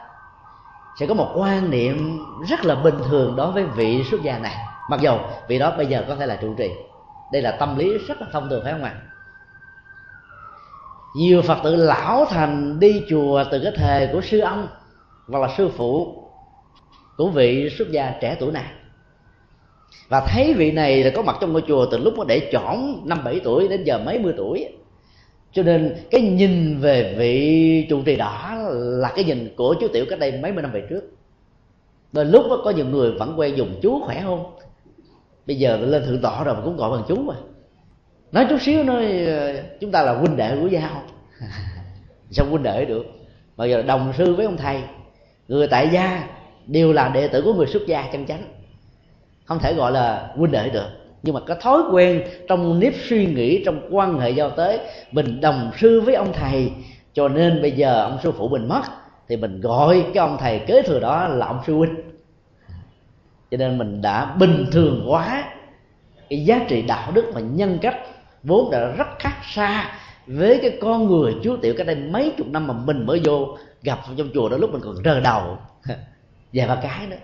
sẽ có một quan niệm rất là bình thường đối với vị xuất gia này, mặc dù vị đó bây giờ có thể là trụ trì. Đây là tâm lý rất là thông thường, phải không ạ? Nhiều Phật tử lão thành đi chùa từ cái thời của sư ông hoặc là sư phụ của vị xuất gia trẻ tuổi này, và thấy vị này là có mặt trong ngôi chùa từ lúc nó để chỏm 5-7 tuổi đến giờ mấy mươi tuổi, cho nên cái nhìn về vị trụ trì đó là cái nhìn của chú tiểu cách đây mấy mươi năm về trước. Đôi lúc có nhiều người vẫn quen dùng chú khỏe không, bây giờ lên thượng tọa rồi cũng gọi bằng chú mà. Nói chút xíu nói chúng ta là huynh đệ của nhau. Sao huynh đệ được? Bây giờ đồng sư với ông thầy, người tại gia đều là đệ tử của người xuất gia chân chánh, không thể gọi là huynh đệ được. Nhưng mà cái thói quen trong nếp suy nghĩ, trong quan hệ giao tế, mình đồng sư với ông thầy, cho nên bây giờ ông sư phụ mình mất thì mình gọi cái ông thầy kế thừa đó là ông sư huynh. Cho nên mình đã bình thường quá cái giá trị đạo đức và nhân cách vốn đã rất khác xa với cái con người chú tiểu cách đây mấy chục năm mà mình mới vô gặp trong chùa đó, lúc mình còn rờ đầu vài ba cái nữa.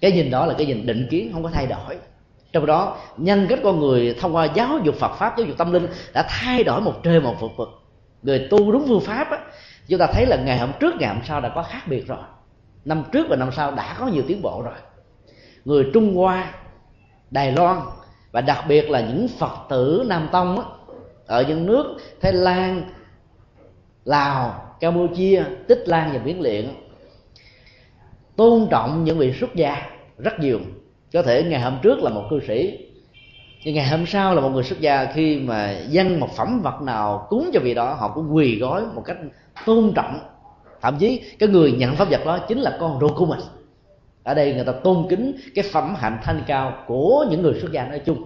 Cái nhìn đó là cái nhìn định kiến không có thay đổi. Trong đó nhân cách con người thông qua giáo dục Phật pháp, giáo dục tâm linh đã thay đổi một trời một vực. Người tu đúng phương pháp á, chúng ta thấy là ngày hôm trước ngày hôm sau đã có khác biệt rồi, năm trước và năm sau đã có nhiều tiến bộ rồi. Người Trung Hoa, Đài Loan và đặc biệt là những Phật tử Nam Tông á, ở những nước Thái Lan, Lào, Campuchia, Tích Lan và Miến Điện tôn trọng những vị xuất gia rất nhiều. Có thể ngày hôm trước là một cư sĩ, nhưng ngày hôm sau là một người xuất gia. Khi mà dâng một phẩm vật nào cúng cho vị đó, họ cũng quỳ gối một cách tôn trọng. Thậm chí cái người nhận pháp vật đó chính là con ruột của mình. Ở đây người ta tôn kính cái phẩm hạnh thanh cao của những người xuất gia nói chung,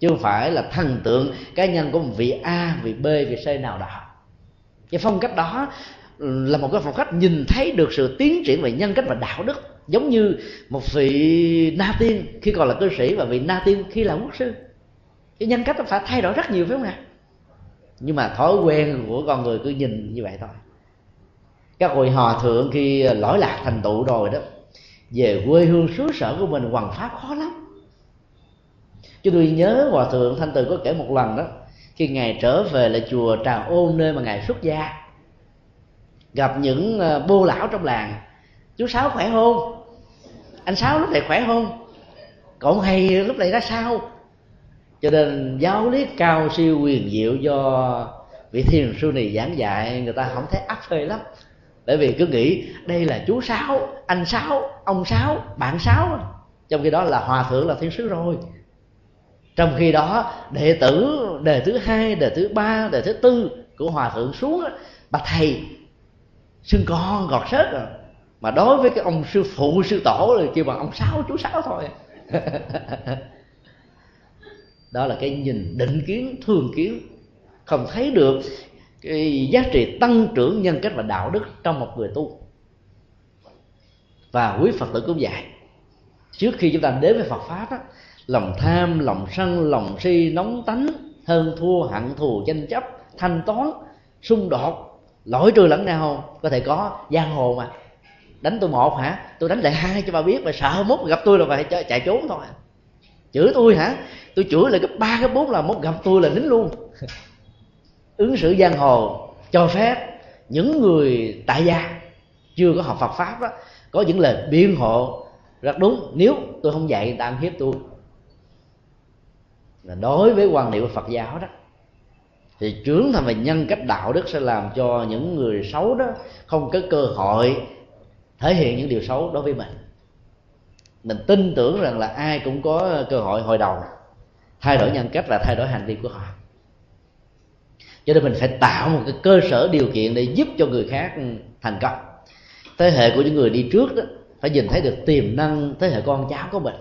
chứ không phải là thần tượng cá nhân của vị A, vị B, vị C nào đó. Cái phong cách đó là một cái phong cách nhìn thấy được sự tiến triển về nhân cách và đạo đức. Giống như một vị Na Tiên khi còn là cư sĩ và vị Na Tiên khi là quốc sư, cái nhân cách nó phải thay đổi rất nhiều, phải không ạ? Nhưng mà thói quen của con người cứ nhìn như vậy thôi. Các vị hòa thượng khi lỗi lạc thành tựu rồi đó, về quê hương xứ sở của mình hoằng pháp khó lắm. Chứ tôi nhớ Hòa Thượng Thanh Từ có kể một lần đó, khi Ngài trở về là chùa Trà Ôn nơi mà Ngài xuất gia, gặp những bô lão trong làng: "Chú Sáu khỏe không? Anh Sáu lúc này khỏe không? Cậu hay lúc này ra sao?" Cho nên giáo lý cao siêu quyền diệu do vị thiền sư này giảng dạy người ta không thấy áp phê lắm, bởi vì cứ nghĩ đây là chú Sáu, anh Sáu, ông Sáu, bạn Sáu, trong khi đó là hòa thượng là thiên sứ rồi. Trong khi đó đệ tử đời thứ 2, đời thứ 3, đời thứ 4 của hòa thượng xuống, bà thầy xưng con gọt sớt rồi, mà đối với cái ông sư phụ sư tổ rồi kêu bằng ông Sáu, chú Sáu thôi. Đó là cái nhìn định kiến, thường kiến, không thấy được cái giá trị tăng trưởng nhân cách và đạo đức trong một người tu. Và quý Phật tử cũng dạy, trước khi chúng ta đến với Phật pháp á, lòng tham, lòng sân, lòng si, nóng tánh, hơn thua, hận thù, tranh chấp, thanh toán, xung đột, lỗi trừ lẫn nhau có thể có. Giang hồ mà, đánh tôi một hả, tôi đánh lại hai cho bà biết, mà sợ mốt gặp tôi là phải chạy trốn thôi. Chửi tôi hả, tôi chửi lại gấp 3, gấp 4, là mốt gặp tôi là nín luôn. Ứng xử giang hồ cho phép những người tại gia chưa có học Phật pháp đó có những lời biện hộ rất đúng: nếu tôi không dạy người ta ăn hiếp tôi. Đối với quan niệm của Phật giáo đó thì trưởng thành về nhân cách đạo đức sẽ làm cho những người xấu đó không có cơ hội thể hiện những điều xấu đối với mình. Mình tin tưởng rằng là ai cũng có cơ hội hồi đầu thay đổi nhân cách và thay đổi hành vi của họ, cho nên mình phải tạo một cái cơ sở điều kiện để giúp cho người khác thành công. Thế hệ của những người đi trước đó phải nhìn thấy được tiềm năng thế hệ con cháu của mình.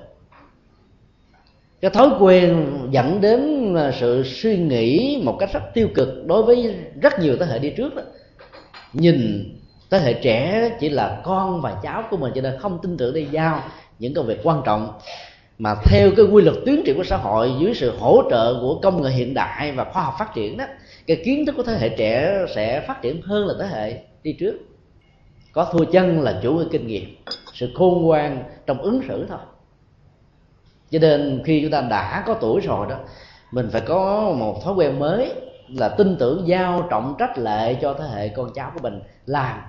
Cái thói quen dẫn đến sự suy nghĩ một cách rất tiêu cực đối với rất nhiều thế hệ đi trước đó, nhìn thế hệ trẻ chỉ là con và cháu của mình, cho nên không tin tưởng đi giao những công việc quan trọng. Mà theo cái quy luật tiến triển của xã hội, dưới sự hỗ trợ của công nghệ hiện đại và khoa học phát triển đó, cái kiến thức của thế hệ trẻ sẽ phát triển hơn là thế hệ đi trước. Có thua chân là chủ cái kinh nghiệm, sự khôn ngoan trong ứng xử thôi. Cho nên khi chúng ta đã có tuổi rồi đó, mình phải có một thói quen mới là tin tưởng giao trọng trách lệ cho thế hệ con cháu của mình làm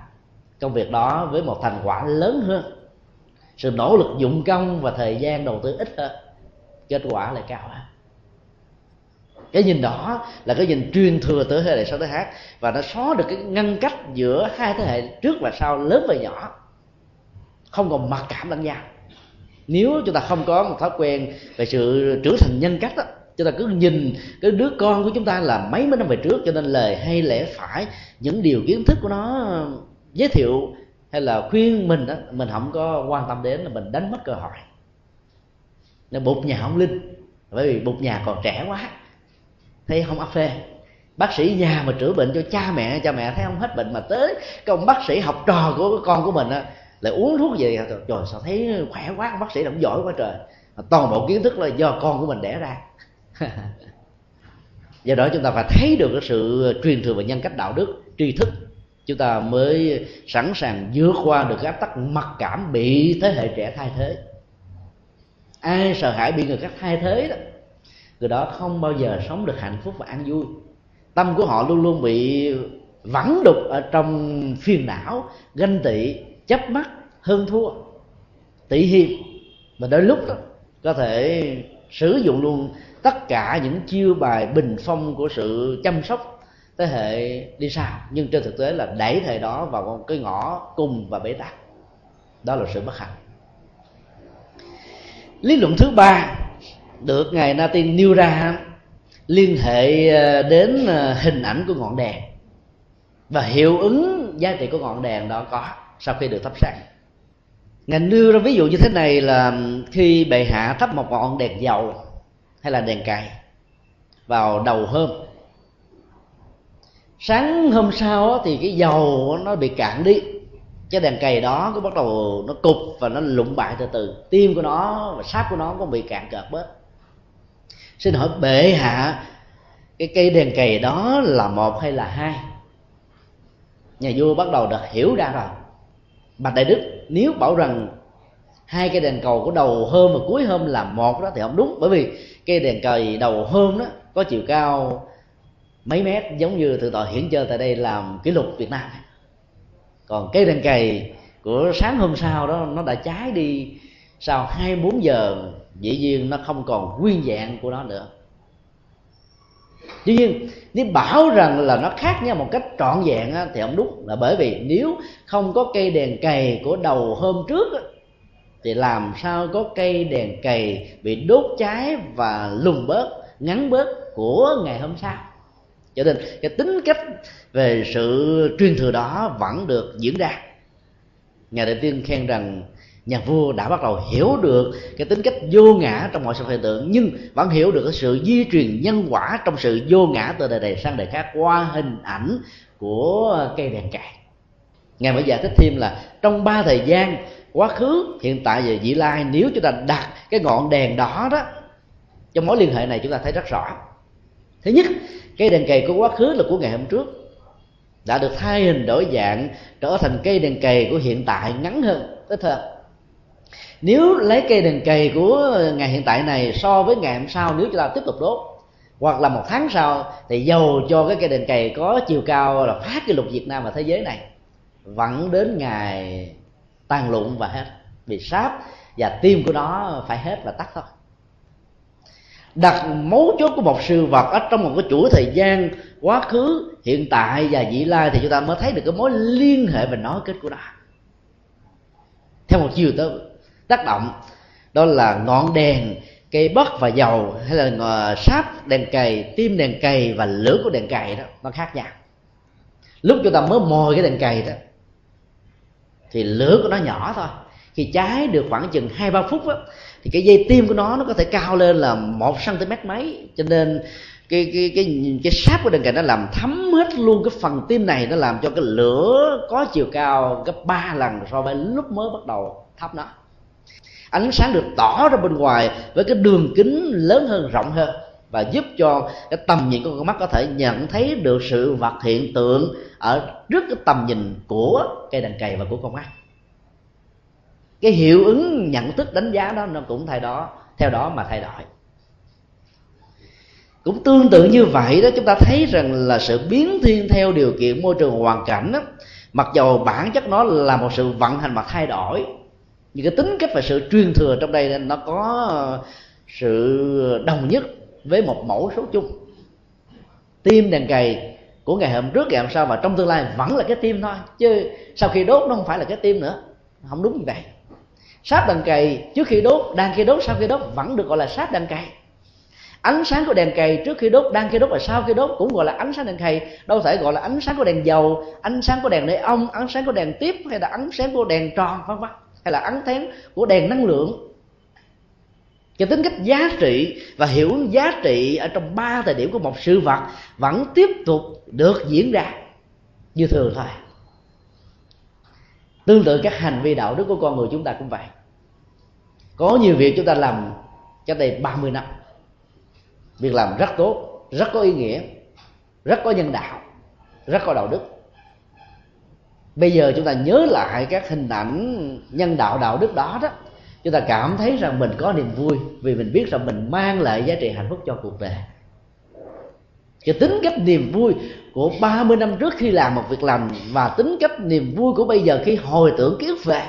công việc đó với một thành quả lớn hơn. Sự nỗ lực dụng công và thời gian đầu tư ít hơn, kết quả lại cao hơn. Cái nhìn đó là cái nhìn truyền thừa tới thế hệ sau thế hệ, và nó xóa được cái ngăn cách giữa hai thế hệ trước và sau, lớn và nhỏ, không còn mặc cảm lẫn nhau. Nếu chúng ta không có một thói quen về sự trưởng thành nhân cách đó, chúng ta cứ nhìn cái đứa con của chúng ta là mấy mấy năm về trước, cho nên lời hay lẽ phải, những điều kiến thức của nó giới thiệu hay là khuyên mình đó, mình không có quan tâm đến, là mình đánh mất cơ hội. Nên bụt nhà không linh, bởi vì bụt nhà còn trẻ quá, thấy không áp phê. Bác sĩ nhà mà chữa bệnh cho cha mẹ thấy không hết bệnh, mà tới cái ông bác sĩ học trò của con của mình đó, lại uống thuốc về, trời sao thấy khỏe quá, ông bác sĩ cũng giỏi quá trời. Mà toàn bộ kiến thức là do con của mình đẻ ra. Do đó chúng ta phải thấy được cái sự truyền thừa và nhân cách đạo đức, tri thức, chúng ta mới sẵn sàng vượt qua được cái áp tắc mặc cảm bị thế hệ trẻ thay thế. Ai sợ hãi bị người khác thay thế đó, người đó không bao giờ sống được hạnh phúc và an vui. Tâm của họ luôn luôn bị vẩn đục ở trong phiền não, ganh tị, chấp mắt, hơn thua, tị hiềm. Mà đôi lúc đó có thể sử dụng luôn tất cả những chiêu bài bình phong của sự chăm sóc thế hệ đi sau, nhưng trên thực tế là đẩy thời đó vào một cái ngõ cùng và bế tắc. Đó là sự bất hạnh. Lý luận thứ ba được ngài Na Tiên nêu ra liên hệ đến hình ảnh của ngọn đèn và hiệu ứng giá trị của ngọn đèn đó có sau khi được thắp sáng. Ngài nêu ra ví dụ như thế này là khi bệ hạ thắp một ngọn đèn dầu hay là đèn cày vào đầu hôm, sáng hôm sau thì cái dầu nó bị cạn đi, cái đèn cày đó cứ bắt đầu nó cục và nó lụng bại từ từ, tim của nó và sáp của nó cũng bị cạn cợt bớt. Xin hỏi bệ hạ, cái cây đèn cày đó là một hay là hai? Nhà vua bắt đầu được hiểu ra rồi. Bạch đại đức, nếu bảo rằng hai cây đèn cầu của đầu hôm và cuối hôm là một đó thì không đúng, bởi vì cây đèn cày đầu hôm đó có chiều cao mấy mét, giống như thượng tọa Hiển Chơn tại đây làm kỷ lục Việt Nam. Còn cây đèn cày của sáng hôm sau đó nó đã cháy đi sau 24 giờ, dĩ nhiên nó không còn nguyên dạng của nó nữa. Tuy nhiên nếu bảo rằng là nó khác nhau một cách trọn vẹn thì không đúng, là bởi vì nếu không có cây đèn cày của đầu hôm trước thì làm sao có cây đèn cày bị đốt cháy và lùng bớt, ngắn bớt của ngày hôm sau. Cho nên cái tính cách về sự truyền thừa đó vẫn được diễn ra. Ngài Đại Tiên khen rằng nhà vua đã bắt đầu hiểu được cái tính cách vô ngã trong mọi sự hiện tượng, nhưng vẫn hiểu được cái sự di truyền nhân quả trong sự vô ngã từ đời này sang đời khác qua hình ảnh của cây đèn cày. Ngài mới giải thích thêm là trong ba thời gian quá khứ, hiện tại và vị lai, nếu chúng ta đặt cái ngọn đèn đó đó trong mối liên hệ này, chúng ta thấy rất rõ. Thứ nhất, cây đèn cày của quá khứ là của ngày hôm trước đã được thay hình đổi dạng trở thành cây đèn cày của hiện tại, ngắn hơn, ít hơn. Nếu lấy cây đèn cày của ngày hiện tại này so với ngày hôm sau, nếu chúng ta tiếp tục đốt hoặc là một tháng sau, thì dầu cho cái cây đèn cày có chiều cao là phá kỷ lục Việt Nam và thế giới này, vẫn đến ngày tàn lụng và hết, bị sáp và tim của nó phải hết và tắt thôi. Đặt mấu chốt của một sự vật ở trong một cái chuỗi thời gian quá khứ, hiện tại và vị lai thì chúng ta mới thấy được cái mối liên hệ và nối kết của nó. Theo một chiều tới tác động, đó là ngọn đèn, cây bất và dầu, hay là sáp đèn cày, tim đèn cày và lửa của đèn cày đó, nó khác nhau. Lúc chúng ta mới mồi cái đèn cày đó thì lửa của nó nhỏ thôi, khi cháy được khoảng chừng 2-3 phút đó, thì cái dây tim của nó có thể cao lên là 1cm mấy, cho nên cái sáp của đèn cày nó làm thấm hết luôn cái phần tim này, nó làm cho cái lửa có chiều cao gấp 3 lần so với lúc mới bắt đầu thắp nó. Ánh sáng được tỏ ra bên ngoài với cái đường kính lớn hơn, rộng hơn, và giúp cho cái tầm nhìn của con mắt có thể nhận thấy được sự vật hiện tượng ở trước cái tầm nhìn của cây đèn cày và của con mắt. Cái hiệu ứng nhận thức đánh giá đó nó cũng theo đó mà thay đổi. Cũng tương tự như vậy đó, chúng ta thấy rằng là sự biến thiên theo điều kiện môi trường hoàn cảnh đó, mặc dầu bản chất nó là một sự vận hành mà thay đổi, nhưng cái tính cách và sự truyền thừa trong đây nên nó có sự đồng nhất với một mẫu số chung. Tim đèn cày của ngày hôm trước ngày hôm sau và trong tương lai vẫn là cái tim thôi, chứ sau khi đốt nó không phải là cái tim nữa, không đúng như vậy. Sáp đèn cày trước khi đốt, đang khi đốt, sau khi đốt vẫn được gọi là sáp đèn cày. Ánh sáng của đèn cày trước khi đốt, đang khi đốt và sau khi đốt cũng gọi là ánh sáng đèn cày. Đâu thể gọi là ánh sáng của đèn dầu, ánh sáng của đèn nê ông, ánh sáng của đèn tiếp, hay là ánh sáng của đèn tròn vân vân, hay là ánh sáng của đèn năng lượng. Cái tính cách giá trị và hiểu giá trị ở trong ba thời điểm của một sự vật vẫn tiếp tục được diễn ra như thường thôi. Tương tự các hành vi đạo đức của con người chúng ta cũng vậy. Có nhiều việc chúng ta làm cách đây 30 năm, việc làm rất tốt, rất có ý nghĩa, rất có nhân đạo, rất có đạo đức. Bây giờ chúng ta nhớ lại các hình ảnh nhân đạo đạo đức đó đó, chúng ta cảm thấy rằng mình có niềm vui vì mình biết rằng mình mang lại giá trị hạnh phúc cho cuộc đời. Cái tính cách niềm vui của 30 năm trước khi làm một việc làm và tính cách niềm vui của bây giờ khi hồi tưởng ký ức về,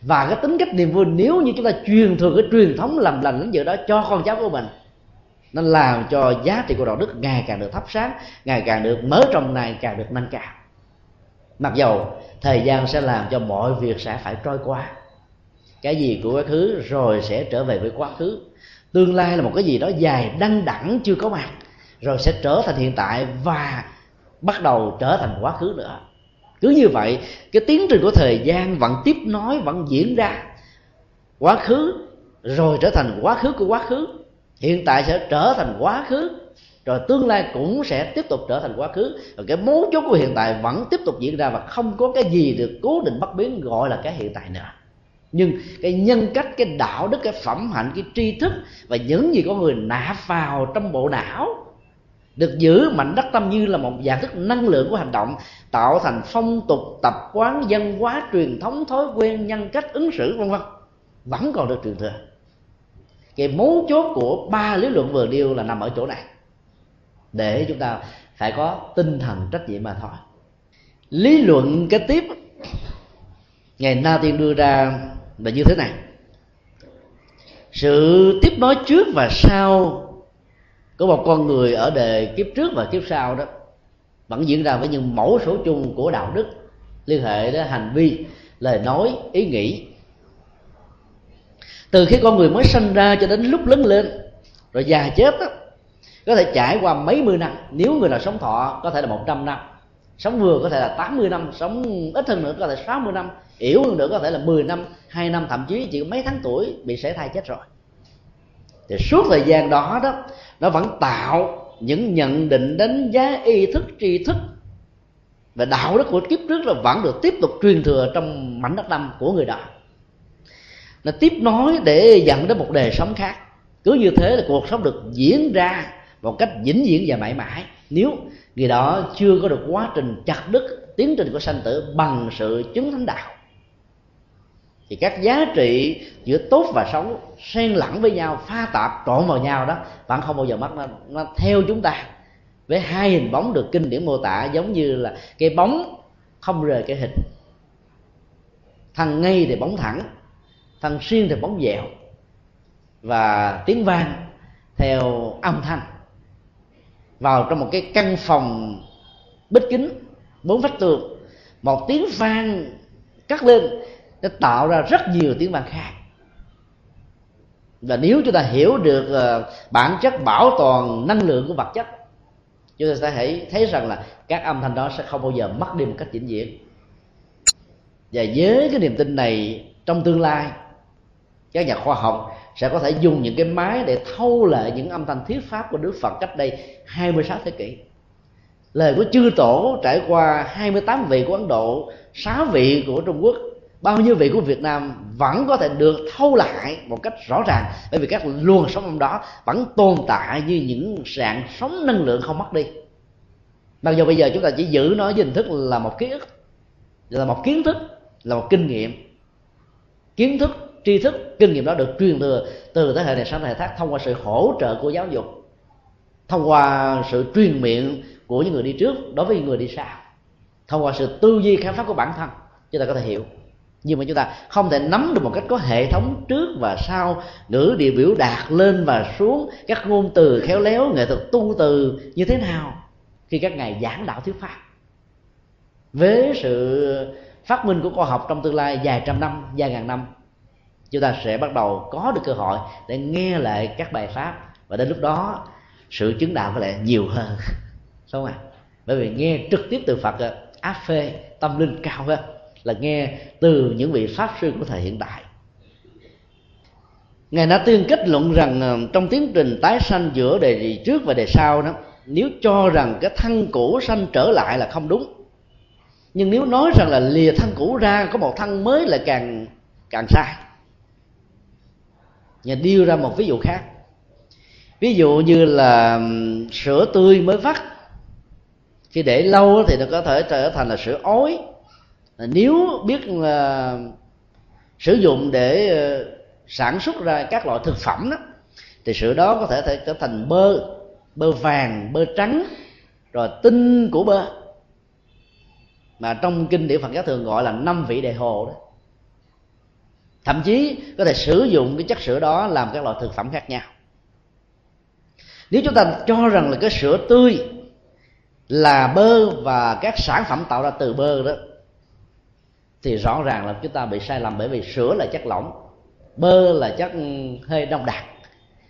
và cái tính cách niềm vui nếu như chúng ta truyền thừa cái truyền thống làm lành lĩnh dự đó cho con cháu của mình, nó làm cho giá trị của đạo đức ngày càng được thắp sáng, ngày càng được mở trong này, càng được nâng cao. Mặc dầu thời gian sẽ làm cho mọi việc sẽ phải trôi qua, cái gì của quá khứ rồi sẽ trở về với quá khứ. Tương lai là một cái gì đó dài đăng đẳng chưa có mặt, rồi sẽ trở thành hiện tại và bắt đầu trở thành quá khứ nữa. Cứ như vậy, cái tiến trình của thời gian vẫn tiếp nối, vẫn diễn ra. Quá khứ rồi trở thành quá khứ của quá khứ, hiện tại sẽ trở thành quá khứ, rồi tương lai cũng sẽ tiếp tục trở thành quá khứ. Và cái mấu chốt của hiện tại vẫn tiếp tục diễn ra và không có cái gì được cố định bất biến gọi là cái hiện tại nữa. Nhưng cái nhân cách, cái đạo đức, cái phẩm hạnh, cái tri thức và những gì có người nạp vào trong bộ não được giữ mạnh đắc tâm như là một dạng thức năng lượng của hành động, tạo thành phong tục, tập quán, văn hóa, truyền thống, thói quen, nhân cách, ứng xử v.v. vẫn còn được truyền thừa. Cái mấu chốt của ba lý luận vừa nêu là nằm ở chỗ này, để chúng ta phải có tinh thần trách nhiệm mà thôi. Lý luận kế tiếp Ngài Na Tiên đưa ra là như thế này: sự tiếp nối trước và sau của một con người ở đời kiếp trước và kiếp sau đó vẫn diễn ra với những mẫu số chung của đạo đức liên hệ đến hành vi, lời nói, ý nghĩ. Từ khi con người mới sinh ra cho đến lúc lớn lên rồi già chết đó, có thể trải qua mấy mươi năm. Nếu người nào sống thọ có thể là 100 năm, sống vừa có thể là 80 năm, sống ít hơn nữa có thể 60 năm, yếu hơn nữa có thể là 10 năm, 2 năm, thậm chí chỉ mấy tháng tuổi bị sảy thai chết rồi. Thì suốt thời gian đó đó, nó vẫn tạo những nhận định đánh giá ý thức, tri thức và đạo đức của kiếp trước là vẫn được tiếp tục truyền thừa trong mảnh đất năm của người đó. Nó tiếp nối để dẫn đến một đời sống khác. Cứ như thế là cuộc sống được diễn ra một cách vĩnh viễn và mãi mãi, nếu người đó chưa có được quá trình chặt đứt tiến trình của sanh tử bằng sự chứng thánh đạo. Thì các giá trị giữa tốt và xấu xen lẫn với nhau, pha tạp trộn vào nhau đó, bạn không bao giờ mất. Nó theo chúng ta với hai hình bóng được kinh điển mô tả, giống như là cái bóng không rời cái hình. Thân ngay thì bóng thẳng, thân xuyên thì bóng dẹo, và tiếng vang theo âm thanh. Vào trong một cái căn phòng bích kính, 4 vách tường, một tiếng vang cắt lên nó tạo ra rất nhiều tiếng vang khác. Và nếu chúng ta hiểu được bản chất bảo toàn năng lượng của vật chất, chúng ta sẽ thấy rằng là các âm thanh đó sẽ không bao giờ mất đi một cách vĩnh viễn. Và với cái niềm tin này, trong tương lai các nhà khoa học sẽ có thể dùng những cái máy để thâu lại những âm thanh thuyết pháp của Đức Phật cách đây 26 thế kỷ. Lời của chư tổ trải qua 28 vị của Ấn Độ, 6 vị của Trung Quốc, bao nhiêu vị của Việt Nam vẫn có thể được thâu lại một cách rõ ràng, bởi vì các luồng sóng âm đó vẫn tồn tại như những rạn sóng năng lượng không mất đi. Mặc dù bây giờ chúng ta chỉ giữ nó với hình thức là một ký ức, là một kiến thức, là một kinh nghiệm. Kiến thức, tri thức, kinh nghiệm đó được truyền thừa từ thế hệ này sang thế hệ khác thông qua sự hỗ trợ của giáo dục, thông qua sự truyền miệng của những người đi trước đối với những người đi sau, thông qua sự tư duy khám phá của bản thân, chúng ta có thể hiểu. Nhưng mà chúng ta không thể nắm được một cách có hệ thống trước và sau, ngữ điệu biểu đạt lên và xuống, các ngôn từ khéo léo, nghệ thuật tu từ như thế nào khi các ngài giảng đạo thuyết pháp. Với sự phát minh của khoa học trong tương lai vài trăm năm, vài ngàn năm, chúng ta sẽ bắt đầu có được cơ hội để nghe lại các bài pháp, và đến lúc đó sự chứng đạo có lẽ nhiều hơn, đúng không ạ? Bởi vì nghe trực tiếp từ Phật áp phê tâm linh cao hơn là nghe từ những vị pháp sư của thời hiện đại. Ngài Na Tiên kết luận rằng trong tiến trình tái sanh giữa đề trước và đề sau đó, nếu cho rằng cái thân cũ sanh trở lại là không đúng, nhưng nếu nói rằng là lìa thân cũ ra có một thân mới là càng sai. Nhà đưa ra một ví dụ khác, ví dụ như là sữa tươi mới vắt, khi để lâu thì nó có thể trở thành là sữa ói. Nếu biết sử dụng để sản xuất ra các loại thực phẩm đó, thì sữa đó có thể trở thành bơ vàng, bơ trắng, rồi tinh của bơ, mà trong kinh điển Phật giáo thường gọi là 5 vị đề hồ đó. Thậm chí có thể sử dụng cái chất sữa đó làm các loại thực phẩm khác nhau. Nếu chúng ta cho rằng là cái sữa tươi là bơ và các sản phẩm tạo ra từ bơ đó, thì rõ ràng là chúng ta bị sai lầm, bởi vì sữa là chất lỏng, bơ là chất hơi đông đặc.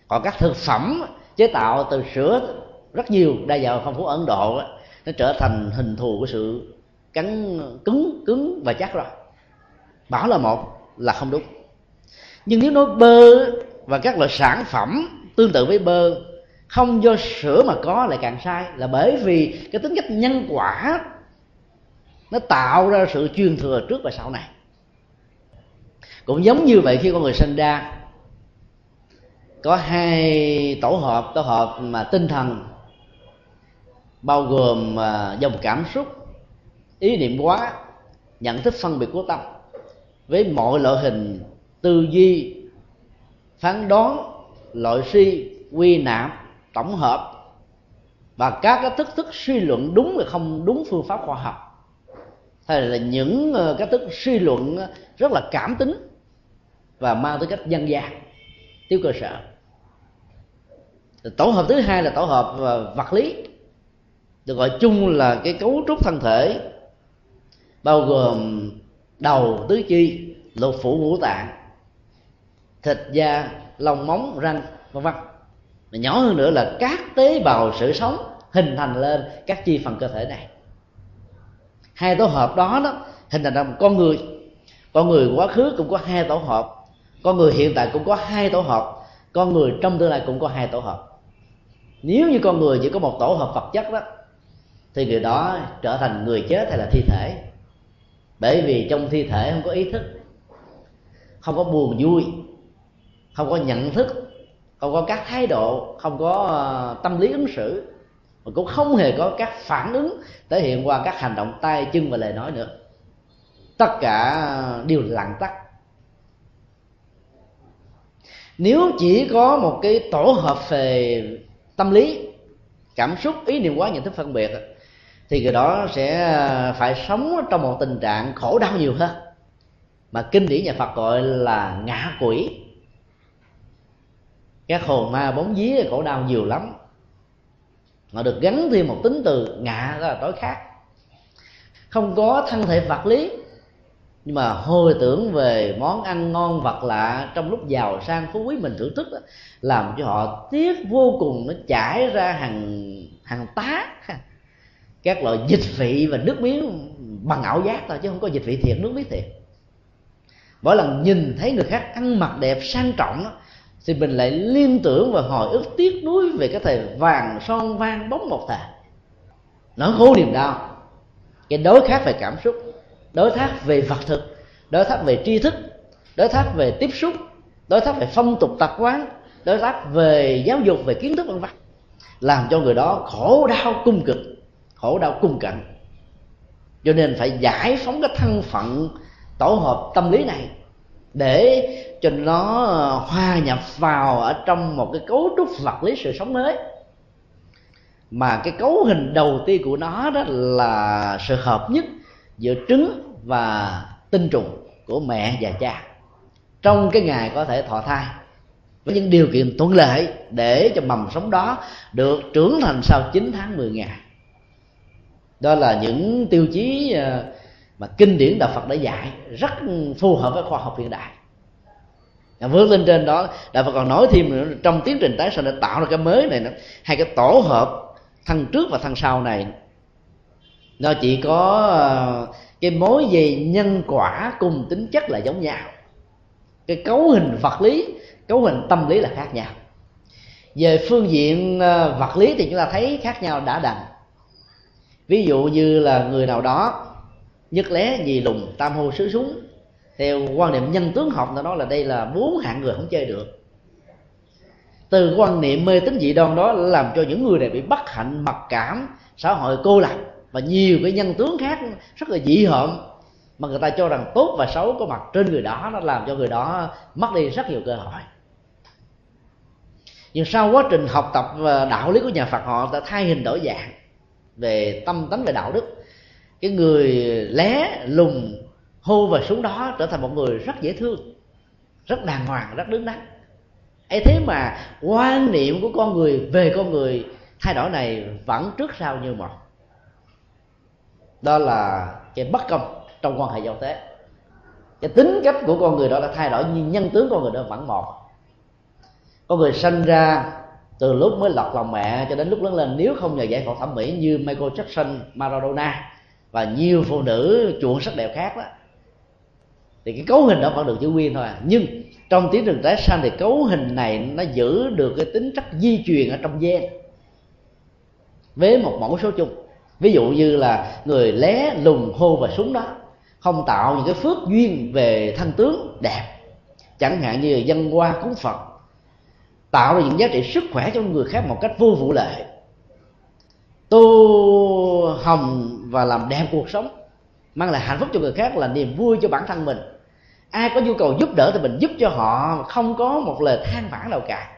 Còn các thực phẩm chế tạo từ sữa rất nhiều, đa dạng phong phú. Ấn Độ đó, nó trở thành hình thù của sự cứng và chắc rồi. Bảo là một là không đúng. Nhưng nếu nói bơ và các loại sản phẩm tương tự với bơ không do sữa mà có lại càng sai, là bởi vì cái tính cách nhân quả nó tạo ra sự truyền thừa trước và sau này. Cũng giống như vậy, khi con người sinh ra có 2 tổ hợp mà tinh thần bao gồm dòng cảm xúc, ý niệm hóa, nhận thức phân biệt của tâm, với mọi loại hình tư duy, phán đoán, loại suy, quy nạp, tổng hợp và các cái thức suy luận đúng và không đúng phương pháp khoa học, hay là những cái thức suy luận rất là cảm tính và mang tới cách dân gian tiêu cơ sở. Tổ hợp thứ hai là tổ hợp vật lý, được gọi chung là cái cấu trúc thân thể bao gồm đầu, tứ chi, lục phủ ngũ tạng, thịt da, lông móng, răng, vân vân. Và nhỏ hơn nữa là các tế bào sự sống hình thành lên các chi phần cơ thể này. 2 tổ hợp đó hình thành ra một con người. Con người quá khứ cũng có 2 tổ hợp, con người hiện tại cũng có 2 tổ hợp, con người trong tương lai cũng có 2 tổ hợp. Nếu như con người chỉ có một tổ hợp vật chất đó, thì người đó trở thành người chết hay là thi thể. Bởi vì trong thi thể không có ý thức, không có buồn vui, không có nhận thức, không có các thái độ, không có tâm lý ứng xử, mà cũng không hề có các phản ứng thể hiện qua các hành động tay chân và lời nói nữa. Tất cả đều lặng tắt. Nếu chỉ có một cái tổ hợp về tâm lý, cảm xúc, ý niệm hóa, nhận thức phân biệt, thì người đó sẽ phải sống trong một tình trạng khổ đau nhiều hơn, mà kinh điển nhà Phật gọi là ngạ quỷ. Các hồn ma bóng vía khổ đau nhiều lắm, nó được gắn thêm một tính từ ngạ, đó là tối khác. Không có thân thể vật lý, nhưng mà hồi tưởng về món ăn ngon vật lạ trong lúc giàu sang phú quý mình thưởng thức đó, làm cho họ tiếc vô cùng. Nó chảy ra hàng tá các loại dịch vị và nước miếng bằng ảo giác thôi, chứ không có dịch vị thiệt, nước miếng thiệt. Mỗi lần nhìn thấy người khác ăn mặc đẹp sang trọng đó, thì mình lại liên tưởng và hồi ức tiếc nuối về cái thời vàng son vang bóng một thời. Nó khổ niềm đau. Cái đối khác về cảm xúc, đối khác về vật thực, đối khác về tri thức, đối khác về tiếp xúc, đối khác về phong tục tập quán, đối khác về giáo dục, về kiến thức vân vân, làm cho người đó khổ đau cung cực, khổ đau cung cận. Cho nên phải giải phóng cái thân phận tổ hợp tâm lý này để cho nó hòa nhập vào ở trong một cái cấu trúc vật lý sự sống mới. mà cái cấu hình đầu tiên của nó đó là sự hợp nhất giữa trứng và tinh trùng của mẹ và cha trong cái ngày có thể thọ thai, với những điều kiện thuận lợi để cho mầm sống đó được trưởng thành sau 9 tháng 10 ngày. Đó là những tiêu chí mà kinh điển Đạo Phật đã dạy, rất phù hợp với khoa học hiện đại. Vượt lên trên đó, Đạo Phật còn nói thêm nữa, trong tiến trình tái sinh để tạo ra cái mới này, hay cái tổ hợp thân trước và thân sau này, nó chỉ có cái mối dây nhân quả cùng tính chất là giống nhau. Cái cấu hình vật lý, cấu hình tâm lý là khác nhau. Về phương diện vật lý thì chúng ta thấy khác nhau đã đành. Ví dụ như là người nào đó nhất lé nhì lùng tam hô xứ súng, theo quan niệm nhân tướng học nó nói là đây là 4 hạng người không chơi được. Từ quan niệm mê tín dị đoan đó làm cho những người này bị bất hạnh, mặc cảm, xã hội cô lập và nhiều cái nhân tướng khác rất là dị hợm mà người ta cho rằng tốt và xấu có mặt trên người đó, nó làm cho người đó mất đi rất nhiều cơ hội. Nhưng sau quá trình học tập đạo lý của nhà Phật, họ đã thay hình đổi dạng về tâm tánh và đạo đức. Cái người lé lùng hô và xuống đó trở thành một người rất dễ thương, rất đàng hoàng, rất đứng đắn. Ấy thế mà quan niệm của con người về con người thay đổi này vẫn trước sau như một. Đó là cái bất công trong quan hệ giao tế. Cái tính cách của con người đó đã thay đổi nhưng nhân tướng con người đó vẫn một. Con người sinh ra từ lúc mới lọt lòng mẹ cho đến lúc lớn lên, nếu không nhờ giải phẫu thẩm mỹ như Michael Jackson, Maradona và nhiều phụ nữ chuộng sắc đẹp khác đó, thì cái cấu hình đó vẫn được giữ nguyên thôi. Nhưng trong tiến trình tái sanh thì cấu hình này nó giữ được cái tính chất di truyền ở trong gen với một mẫu số chung. Ví dụ như là người lé lùng hô và súng đó không tạo những cái phước duyên về thân tướng đẹp, chẳng hạn như dân hoa cúng Phật, tạo ra những giá trị sức khỏe cho người khác một cách vô vụ lợi, tô hồng và làm đẹp cuộc sống, mang lại hạnh phúc cho người khác, là niềm vui cho bản thân mình. Ai có nhu cầu giúp đỡ thì mình giúp cho họ, không có một lời than vãn nào cả.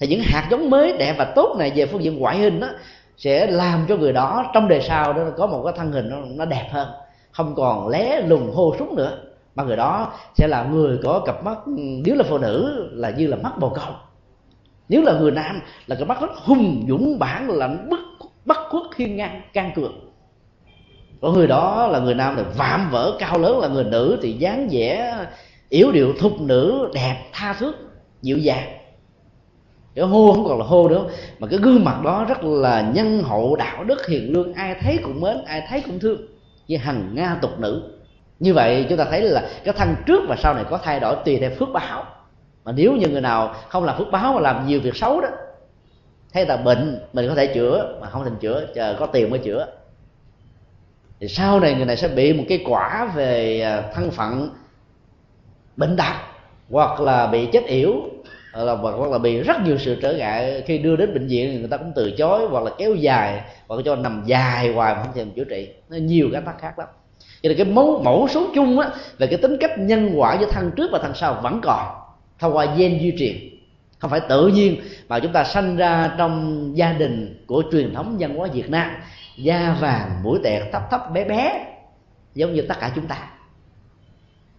Thì những hạt giống mới đẹp và tốt này về phương diện ngoại hình đó, sẽ làm cho người đó trong đời sau đó có một cái thân hình nó đẹp hơn, không còn lé lùng hô súng nữa, mà người đó sẽ là người có cặp mắt, nếu là phụ nữ là như là mắt bồ câu, nếu là người nam là cặp mắt rất hùng dũng bản lãnh, bất khuất hiên ngang can cường. Có người đó là người nam thì vạm vỡ cao lớn, là người nữ thì dáng vẻ yếu điệu thục nữ, đẹp tha thước dịu dàng. Cái hô không còn là hô nữa, mà cái gương mặt đó rất là nhân hậu, đạo đức hiền lương, ai thấy cũng mến, ai thấy cũng thương, như hằng nga tục nữ. Như vậy chúng ta thấy là cái thân trước và sau này có thay đổi tùy theo phước báo. Mà nếu như người nào không làm phước báo mà làm nhiều việc xấu đó, thấy người ta bệnh mình có thể chữa mà không thành chữa, chờ có tiền mới chữa, thì sau này người này sẽ bị một cái quả về thân phận bệnh tật, hoặc là bị chết yểu, hoặc là bị rất nhiều sự trở ngại. Khi đưa đến bệnh viện người ta cũng từ chối, hoặc là kéo dài, hoặc là cho nằm dài hoài mà không thể chữa trị. Nó nhiều cái tác khác lắm. Cho nên cái mẫu số chung á, về cái tính cách nhân quả giữa thân trước và thân sau vẫn còn thông qua gen di truyền, không phải tự nhiên. Mà chúng ta sanh ra trong gia đình của truyền thống văn hóa Việt Nam, da vàng mũi tẹt, thấp thấp bé bé, giống như tất cả chúng ta,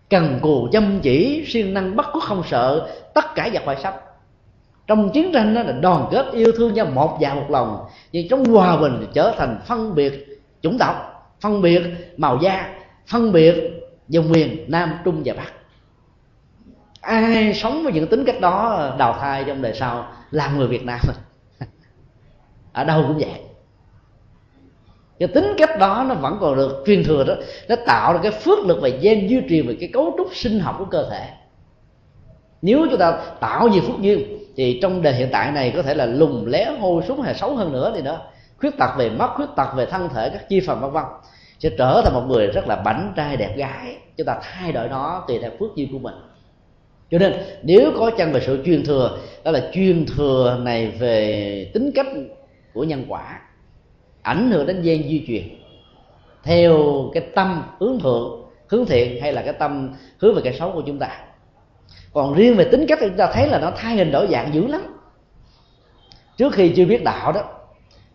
cần cù chăm chỉ, siêng năng bất khuất, không sợ tất cả giặc ngoại xâm. Trong chiến tranh đó là đoàn kết yêu thương nhau, một dạ một lòng. Nhưng trong hòa bình thì trở thành phân biệt chủng tộc, phân biệt màu da, phân biệt vùng miền Nam, Trung và Bắc. Ai sống với những tính cách đó đào thai trong đời sau làm người Việt Nam ở đâu cũng vậy. Cái tính cách đó nó vẫn còn được truyền thừa đó, nó tạo ra cái phước lực về gen di truyền, về cái cấu trúc sinh học của cơ thể. Nếu chúng ta tạo nhiều phước duyên thì trong đời hiện tại này có thể là lùng lé hôi súng hay xấu hơn nữa thì đó, khuyết tật về mắt, khuyết tật về thân thể, các chi phần v.v. sẽ trở thành một người rất là bảnh trai đẹp gái. Chúng ta thay đổi nó tùy theo phước duyên của mình. Cho nên nếu có chăng về sự truyền thừa, đó là truyền thừa này về tính cách của nhân quả ảnh hưởng đến gen di truyền theo cái tâm hướng thượng, hướng thiện, hay là cái tâm hướng về cái xấu của chúng ta. Còn riêng về tính cách thì chúng ta thấy là nó thay hình đổi dạng dữ lắm. Trước khi chưa biết đạo đó,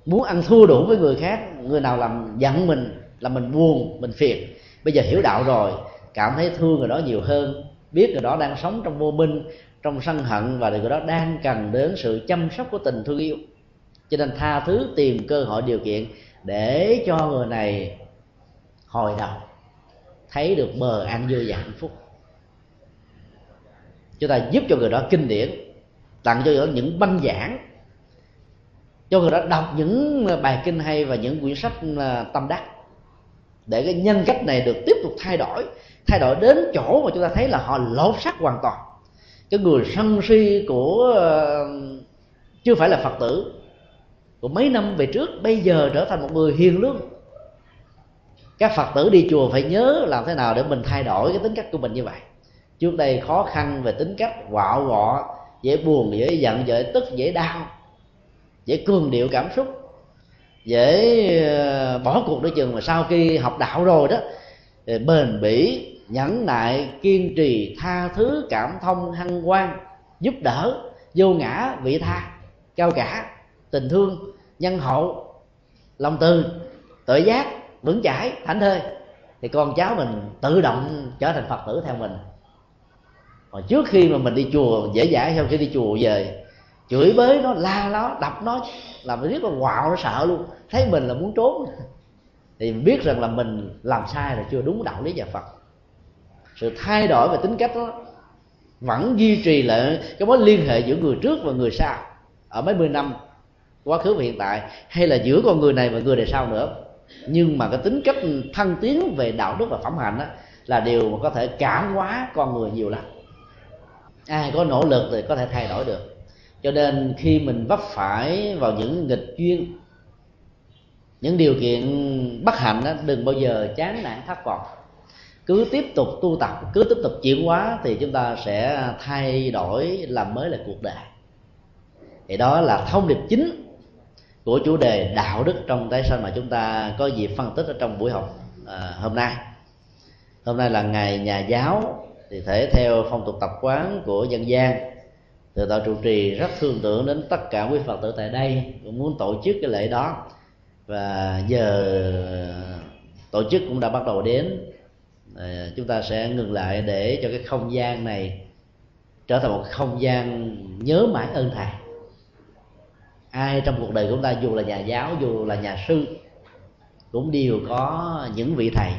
muốn ăn thua đủ với người khác, người nào làm giận mình, làm mình buồn, mình phiền. Bây giờ hiểu đạo rồi, cảm thấy thương người đó nhiều hơn, biết người đó đang sống trong vô minh, trong sân hận, và người đó đang cần đến sự chăm sóc của tình thương yêu. Cho nên tha thứ, tìm cơ hội điều kiện để cho người này hồi đầu, thấy được bờ an vui và hạnh phúc. Chúng ta giúp cho người đó kinh điển, tặng cho người đó những băng giảng, cho người đó đọc những bài kinh hay và những quyển sách tâm đắc, để cái nhân cách này được tiếp tục thay đổi đến chỗ mà chúng ta thấy là họ lột xác hoàn toàn. Cái người sân si của chưa phải là Phật tử của mấy năm về trước bây giờ trở thành một người hiền lương. Các Phật tử đi chùa phải nhớ làm thế nào để mình thay đổi cái tính cách của mình như vậy. Trước đây khó khăn về tính cách, quạo quọ, dễ buồn, dễ giận, dễ tức, dễ đau, dễ cường điệu cảm xúc, dễ bỏ cuộc đối chừng. Mà sau khi học đạo rồi đó, bền bỉ, nhẫn nại, kiên trì, tha thứ, cảm thông, hân hoan, giúp đỡ, vô ngã, vị tha, cao cả, tình thương, nhân hậu, lòng từ, tự giác, vững chãi, thảnh thơi, thì con cháu mình tự động trở thành Phật tử theo mình. Còn trước khi mà mình đi chùa, dễ dãi sau khi đi chùa về chửi bới nó, la nó, đập nó, làm mình biết là quạo, nó sợ luôn, thấy mình là muốn trốn. Thì mình biết rằng là mình làm sai là chưa đúng đạo lý nhà Phật. Sự thay đổi về tính cách đó vẫn duy trì lại cái mối liên hệ giữa người trước và người sau ở mấy mươi năm quá khứ và hiện tại, hay là giữa con người này và người đời sau nữa. Nhưng mà cái tính cách thăng tiến về đạo đức và phẩm hạnh đó là điều mà có thể cảm hóa con người nhiều lắm. Ai có nỗ lực thì có thể thay đổi được. Cho nên khi mình vấp phải vào những nghịch duyên, những điều kiện bất hạnh đó, đừng bao giờ chán nản thất vọng. Cứ tiếp tục tu tập, cứ tiếp tục chuyển hóa thì chúng ta sẽ thay đổi, làm mới lại cuộc đời. Thì đó là thông điệp chính của chủ đề đạo đức trong tái sanh mà chúng ta có dịp phân tích ở trong buổi học hôm nay. Hôm nay là ngày nhà giáo, thì thể theo phong tục tập quán của dân gian, Từ Đạo trụ trì rất thương tưởng đến tất cả quý Phật tử tại đây, cũng muốn tổ chức cái lễ đó. Và giờ tổ chức cũng đã bắt đầu đến, chúng ta sẽ ngừng lại để cho cái không gian này trở thành một không gian nhớ mãi ơn Thầy. Ai trong cuộc đời của chúng ta, dù là nhà giáo, dù là nhà sư, cũng đều có những vị thầy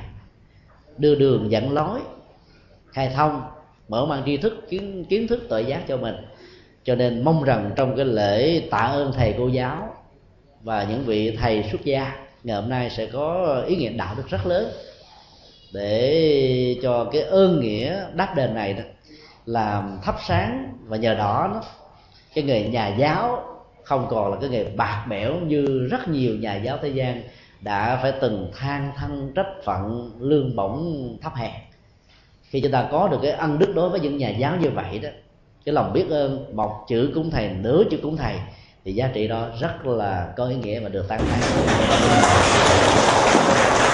đưa đường dẫn lối, khai thông, mở mang tri thức, kiến thức tự giác cho mình. Cho nên mong rằng trong cái lễ tạ ơn thầy cô giáo và những vị thầy xuất gia ngày hôm nay sẽ có ý nghĩa đạo đức rất lớn, để cho cái ơn nghĩa đáp đền này đó làm thắp sáng, và nhờ đó cái nghề nhà giáo không còn là cái nghề bạc bẽo như rất nhiều nhà giáo thế gian đã phải từng than thân trách phận, lương bổng thấp hèn. Khi chúng ta có được cái ân đức đối với những nhà giáo như vậy đó, cái lòng biết ơn, một chữ cúng thầy, nửa chữ cúng thầy, thì giá trị đó rất là có ý nghĩa và được tán thán.